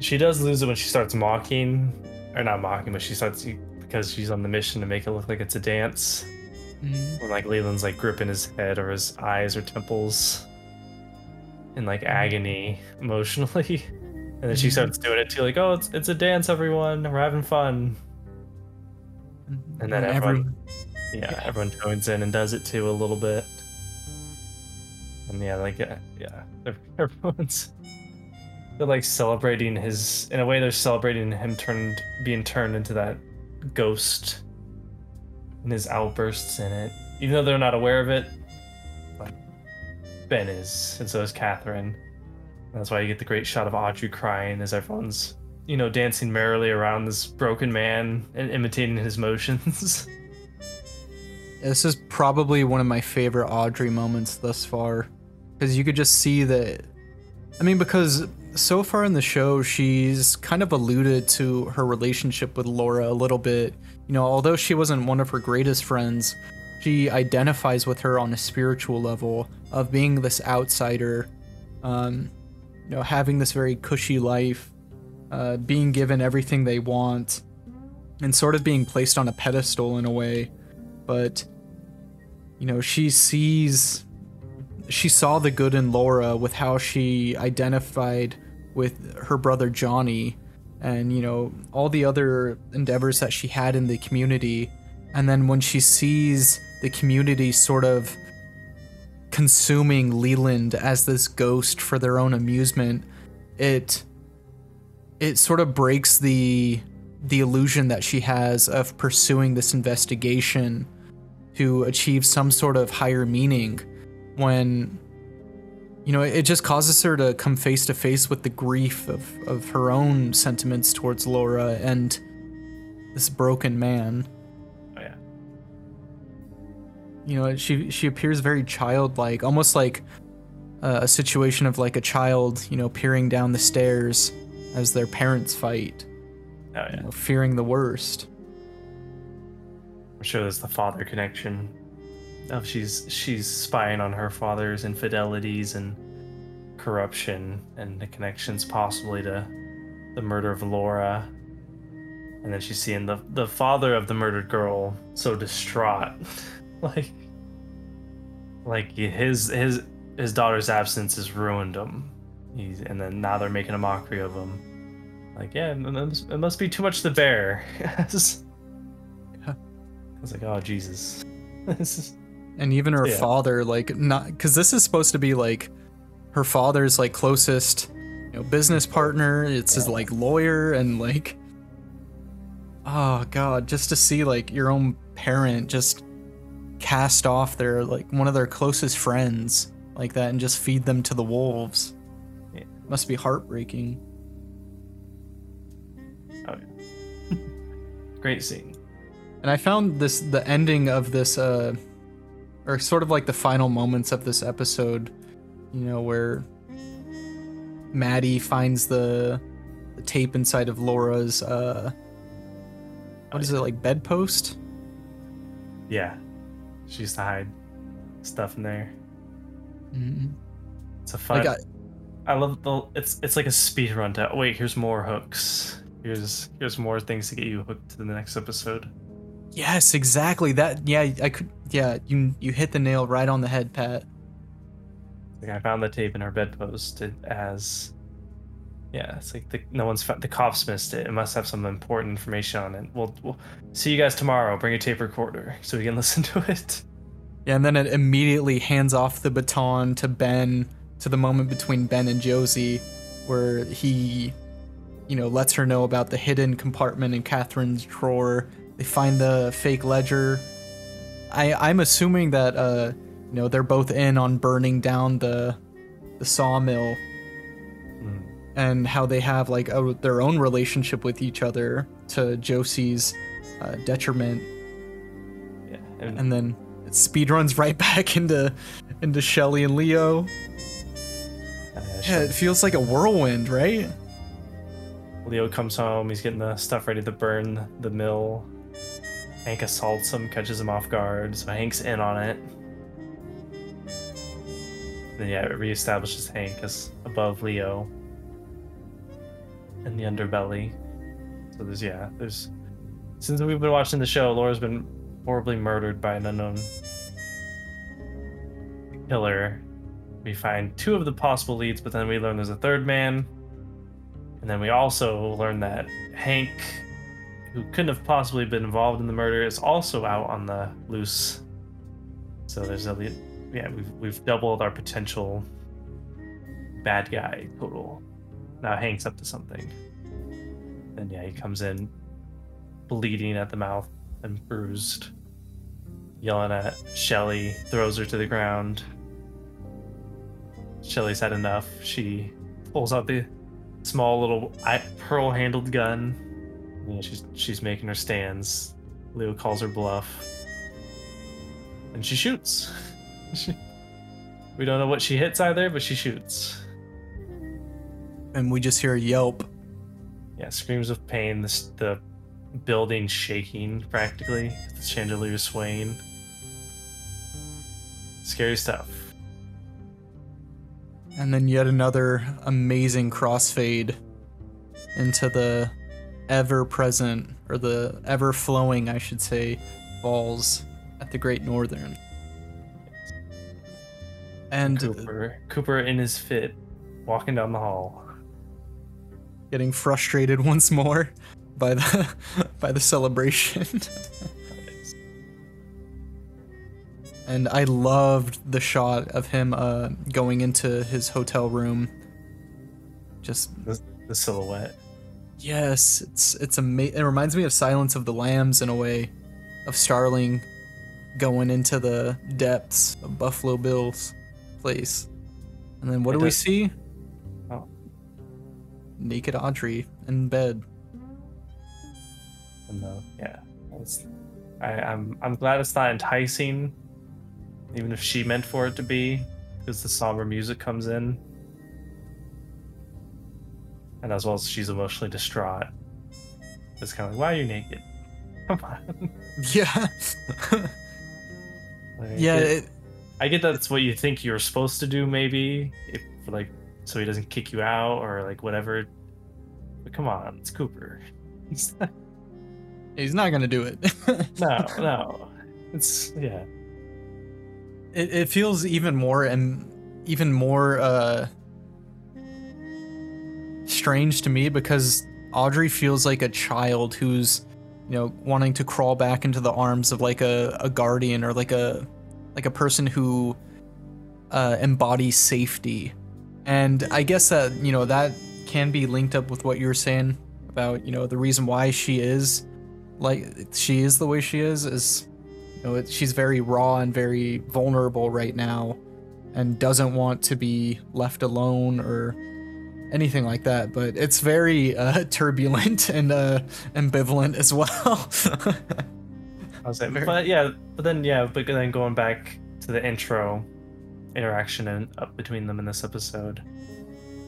she does lose it when she starts mocking, or not mocking, but she starts, because she's on the mission to make it look like it's a dance. Mm-hmm. When like Leland's like gripping his head or his eyes or temples, in like agony emotionally, and then she starts doing it too, like, oh, it's it's a dance, everyone, we're having fun, and then and everyone. Every- Yeah, everyone joins in and does it too a little bit, and yeah, like yeah, yeah, everyone's they're like celebrating his in a way. They're celebrating him turned being turned into that ghost and his outbursts in it, even though they're not aware of it. But Ben is, and so is Catherine. And that's why you get the great shot of Audrey crying as everyone's, you know, dancing merrily around this broken man and imitating his motions. This is probably one of my favorite Audrey moments thus far, because you could just see that. I mean, because so far in the show, she's kind of alluded to her relationship with Laura a little bit. You know, although she wasn't one of her greatest friends, she identifies with her on a spiritual level of being this outsider, um, you know, having this very cushy life, uh, being given everything they want, and sort of being placed on a pedestal in a way. But, you know, she sees, she saw the good in Laura with how she identified with her brother Johnny and, you know, all the other endeavors that she had in the community. And then when she sees the community sort of consuming Leland as this ghost for their own amusement, it, it sort of breaks the... the illusion that she has of pursuing this investigation to achieve some sort of higher meaning, when, you know, it just causes her to come face to face with the grief of, of her own sentiments towards Laura and this broken man. Oh yeah. You know, she, she appears very childlike, almost like a, a situation of like a child, you know, peering down the stairs as their parents fight. Oh, yeah. You know, fearing the worst. I'm sure there's the father connection. Oh, she's she's spying on her father's infidelities and corruption, and the connections possibly to the murder of Laura. And then she's seeing the the father of the murdered girl so distraught, like like his his his daughter's absence has ruined him. He's, and then now they're making a mockery of him. Like, yeah, it must be too much to bear. I was like, oh, Jesus. This is And even her yeah. father, like, not because this is supposed to be like her father's like closest, you know, business partner. It's his like lawyer, and like, oh god, just to see like your own parent just cast off their like one of their closest friends like that and just feed them to the wolves. Yeah. Must be heartbreaking. Oh, yeah. Great scene. And I found this the ending of this uh or sort of like the final moments of this episode, you know, where Maddie finds the, the tape inside of Laura's, uh, what is it, like bedpost? Yeah. She used to hide stuff in there. Mm-hmm. It's a fun, like I, I love the, it's it's like a speed run to, oh, wait, here's more hooks. Here's, here's more things to get you hooked to the next episode. Yes, exactly. That yeah, I could yeah, you you hit the nail right on the head, Pat. I found the tape in her bedpost as yeah, it's like the, no one's found, the cops missed it. It must have some important information on it. We'll we'll see you guys tomorrow. Bring a tape recorder so we can listen to it. Yeah, and then it immediately hands off the baton to Ben, to the moment between Ben and Josie where he, you know, lets her know about the hidden compartment in Catherine's drawer. They find the fake ledger. I, I'm assuming that uh, you know, they're both in on burning down the the sawmill, mm. and how they have like a, their own relationship with each other to Josie's uh, detriment. Yeah, and, and then it speedruns right back into into Shelly and Leo. Uh, yeah, it feels like a whirlwind, right? Leo comes home. He's getting the stuff ready to burn the mill. Hank assaults him, catches him off guard, so Hank's in on it. Then yeah, it reestablishes Hank as above Leo in the underbelly. So there's yeah, there's since we've been watching the show, Laura's been horribly murdered by an unknown killer. We find two of the possible leads, but then we learn there's a third man, and then we also learn that Hank, who couldn't have possibly been involved in the murder, is also out on the loose. So there's a, yeah, we've we've doubled our potential bad guy total. Now Hank's up to something. And yeah, he comes in bleeding at the mouth and bruised, yelling at Shelly, throws her to the ground. Shelly's had enough. She pulls out the small little pearl-handled gun. Yeah, she's she's making her stands. Leo calls her bluff, and she shoots. she, we don't know what she hits either, but she shoots. And we just hear a yelp. Yeah, screams of pain. The the building shaking practically. The chandelier swaying. Scary stuff. And then yet another amazing crossfade into the ever-present, or the ever-flowing, I should say, falls at the Great Northern. And Cooper, Cooper in his fit, walking down the hall, getting frustrated once more by the by the celebration. And I loved the shot of him uh, going into his hotel room. Just the, the silhouette. Yes, it's it's amazing. It reminds me of Silence of the Lambs in a way, of Starling going into the depths of Buffalo Bill's place. And then what do we see? Oh. Naked Audrey in bed. And the, yeah, it's, I, I'm I'm glad it's not enticing, even if she meant for it to be, because the somber music comes in. And as well as she's emotionally distraught. It's kind of like, why are you naked? Come on. Yeah. Like, yeah. It, it, I get that's what you think you're supposed to do, maybe. If, like, so he doesn't kick you out or like whatever. But come on, it's Cooper. He's not, he's not going to do it. no, no. It's, yeah. It, it feels even more and even more, uh, strange to me, because Audrey feels like a child who's, you know, wanting to crawl back into the arms of like a, a guardian or like a like a person who uh, embodies safety. And I guess that, you know, that can be linked up with what you were saying about, you know, the reason why she is like she is the way she is is, you know, it, she's very raw and very vulnerable right now and doesn't want to be left alone or anything like that. But it's very uh, turbulent and uh, ambivalent as well. I was like, but yeah, but then yeah, but then going back to the intro interaction and up between them in this episode,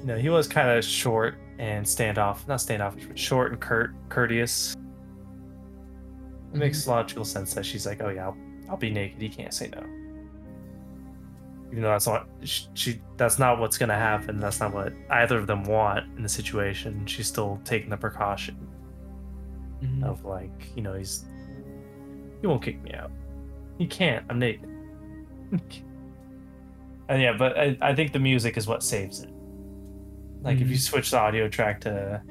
you know, he was kind of short and standoff, not standoffish, but short and curt, courteous. It mm-hmm. makes logical sense that she's like, oh yeah, I'll, I'll be naked. He can't say no. Even though that's not she, she, that's not what's gonna happen. That's not what either of them want in the situation. She's still taking the precaution mm-hmm. of like, you know, he's. He won't kick me out. He can't. I'm naked. And yeah, but I, I think the music is what saves it. Like mm-hmm. if you switch the audio track to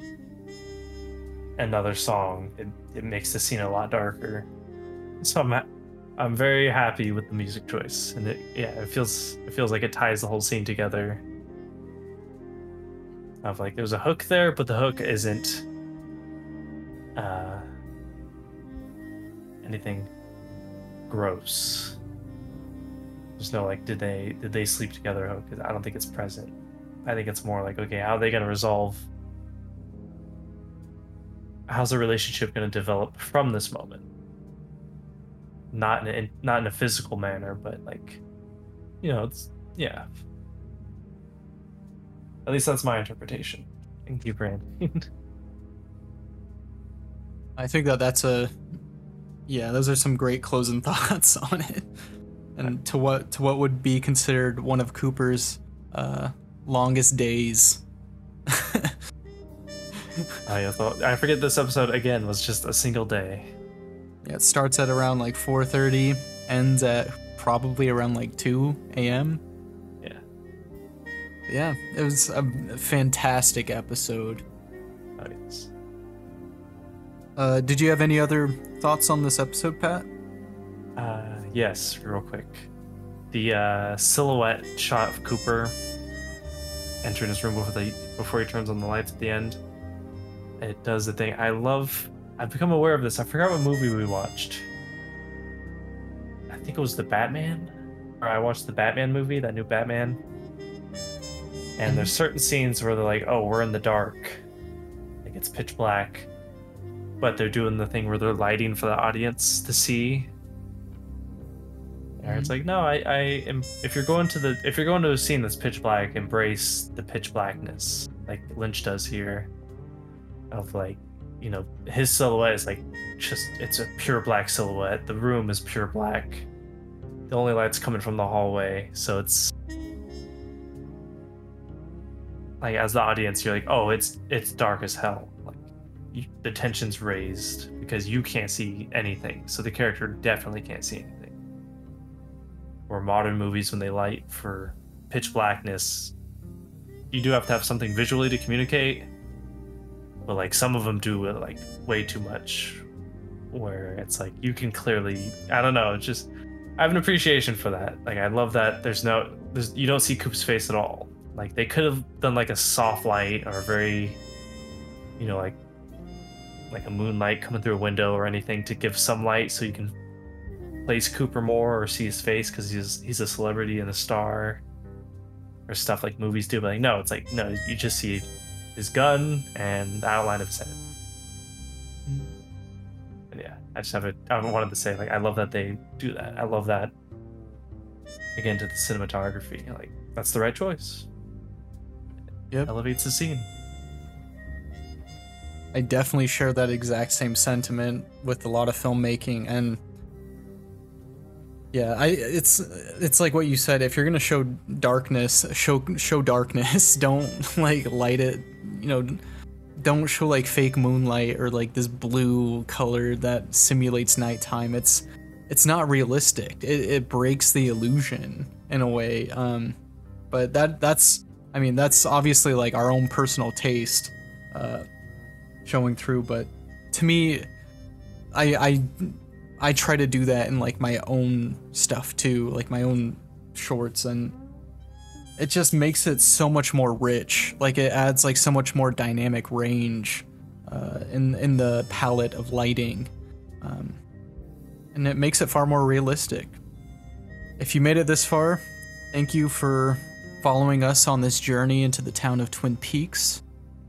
another song, it, it makes the scene a lot darker. So I'm I'm very happy with the music choice, and it, yeah, it feels it feels like it ties the whole scene together. Of like there's a hook there, but the hook isn't. Uh, anything gross. There's no like did they did they sleep together hook. I don't think it's present. I think it's more like, okay, how are they going to resolve, how's the relationship going to develop from this moment, not in a, not in a physical manner, but like, you know, it's yeah, at least that's my interpretation. Thank you, Brandon. I think that that's a yeah, those are some great closing thoughts on it. And to what to what would be considered one of Cooper's uh, longest days. I thought I forget this episode again was just a single day. Yeah, it starts at around like four thirty, ends at probably around like two a.m. Yeah. Yeah, it was a fantastic episode. Oh, yes. Uh, did you have any other thoughts on this episode, Pat? Uh, yes, real quick. The uh, silhouette shot of Cooper entering his room before, the, before he turns on the lights at the end. It does the thing. I love... I've become aware of this. I forgot what movie we watched. I think it was The Batman. Or I watched the Batman movie, that new Batman. And there's certain scenes where they're like, oh, we're in the dark. Like, it's pitch black. But they're doing the thing where they're lighting for the audience to see. And it's like, no, I, I am. If you're going to the, if you're going to a scene that's pitch black, embrace the pitch blackness, like Lynch does here. Of like, you know, his silhouette is like, just it's a pure black silhouette. The room is pure black. The only light's coming from the hallway, so it's like as the audience, you're like, oh, it's it's dark as hell. The tension's raised because you can't see anything, so the character definitely can't see anything. Or modern movies, when they light for pitch blackness, you do have to have something visually to communicate, but like some of them do like way too much, where it's like you can clearly, I don't know, it's just I have an appreciation for that. Like I love that there's no there's, you don't see Coop's face at all. Like they could have done like a soft light or a very, you know, like like a moonlight coming through a window or anything to give some light so you can place Cooper more or see his face, because he's he's a celebrity and a star or stuff like movies do. But like no, it's like no, you just see his gun and the outline of his head. And yeah, I just have a I wanted to say like I love that they do that. I love that again to the cinematography. Like that's the right choice. Yep. Elevates the scene. I definitely share that exact same sentiment with a lot of filmmaking, and yeah, I it's it's like what you said. If you're gonna show darkness, show show darkness. Don't like light it, you know. Don't show like fake moonlight or like this blue color that simulates nighttime. It's it's not realistic. It it breaks the illusion in a way. Um, but that that's I mean that's obviously like our own personal taste. Uh, showing through, but to me I I I try to do that in like my own stuff too, like my own shorts, and it just makes it so much more rich. Like it adds like so much more dynamic range uh, in in the palette of lighting, um, and it makes it far more realistic. If you made it this far, thank you for following us on this journey into the town of Twin Peaks.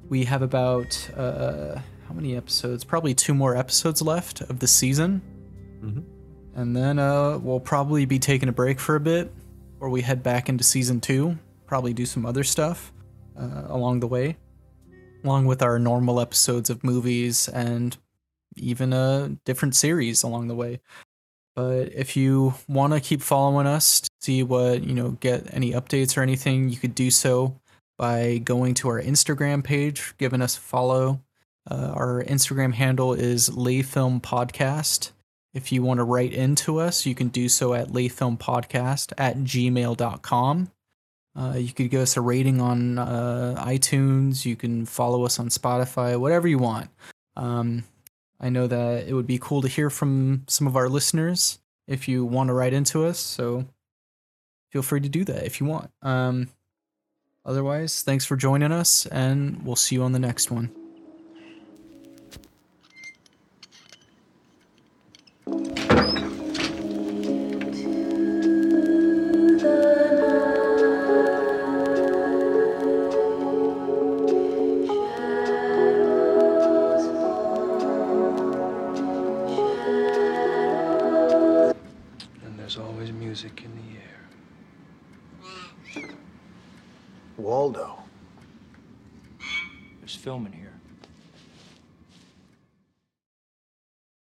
We have about uh, how many episodes? Probably two more episodes left of the season. Mm-hmm. And then uh, we'll probably be taking a break for a bit, or we head back into season two, probably do some other stuff uh, along the way, along with our normal episodes of movies and even a different series along the way. But if you want to keep following us to see what, you know, get any updates or anything, you could do so by going to our Instagram page, giving us a follow. Uh, our Instagram handle is LayFilmPodcast. If you want to write into us, you can do so at layfilmpodcast at gmail dot com. Uh, you could give us a rating on uh, iTunes. You can follow us on Spotify, whatever you want. Um, I know that it would be cool to hear from some of our listeners if you want to write into us. So feel free to do that if you want. Um, otherwise, thanks for joining us, and we'll see you on the next one. Waldo. There's film in here.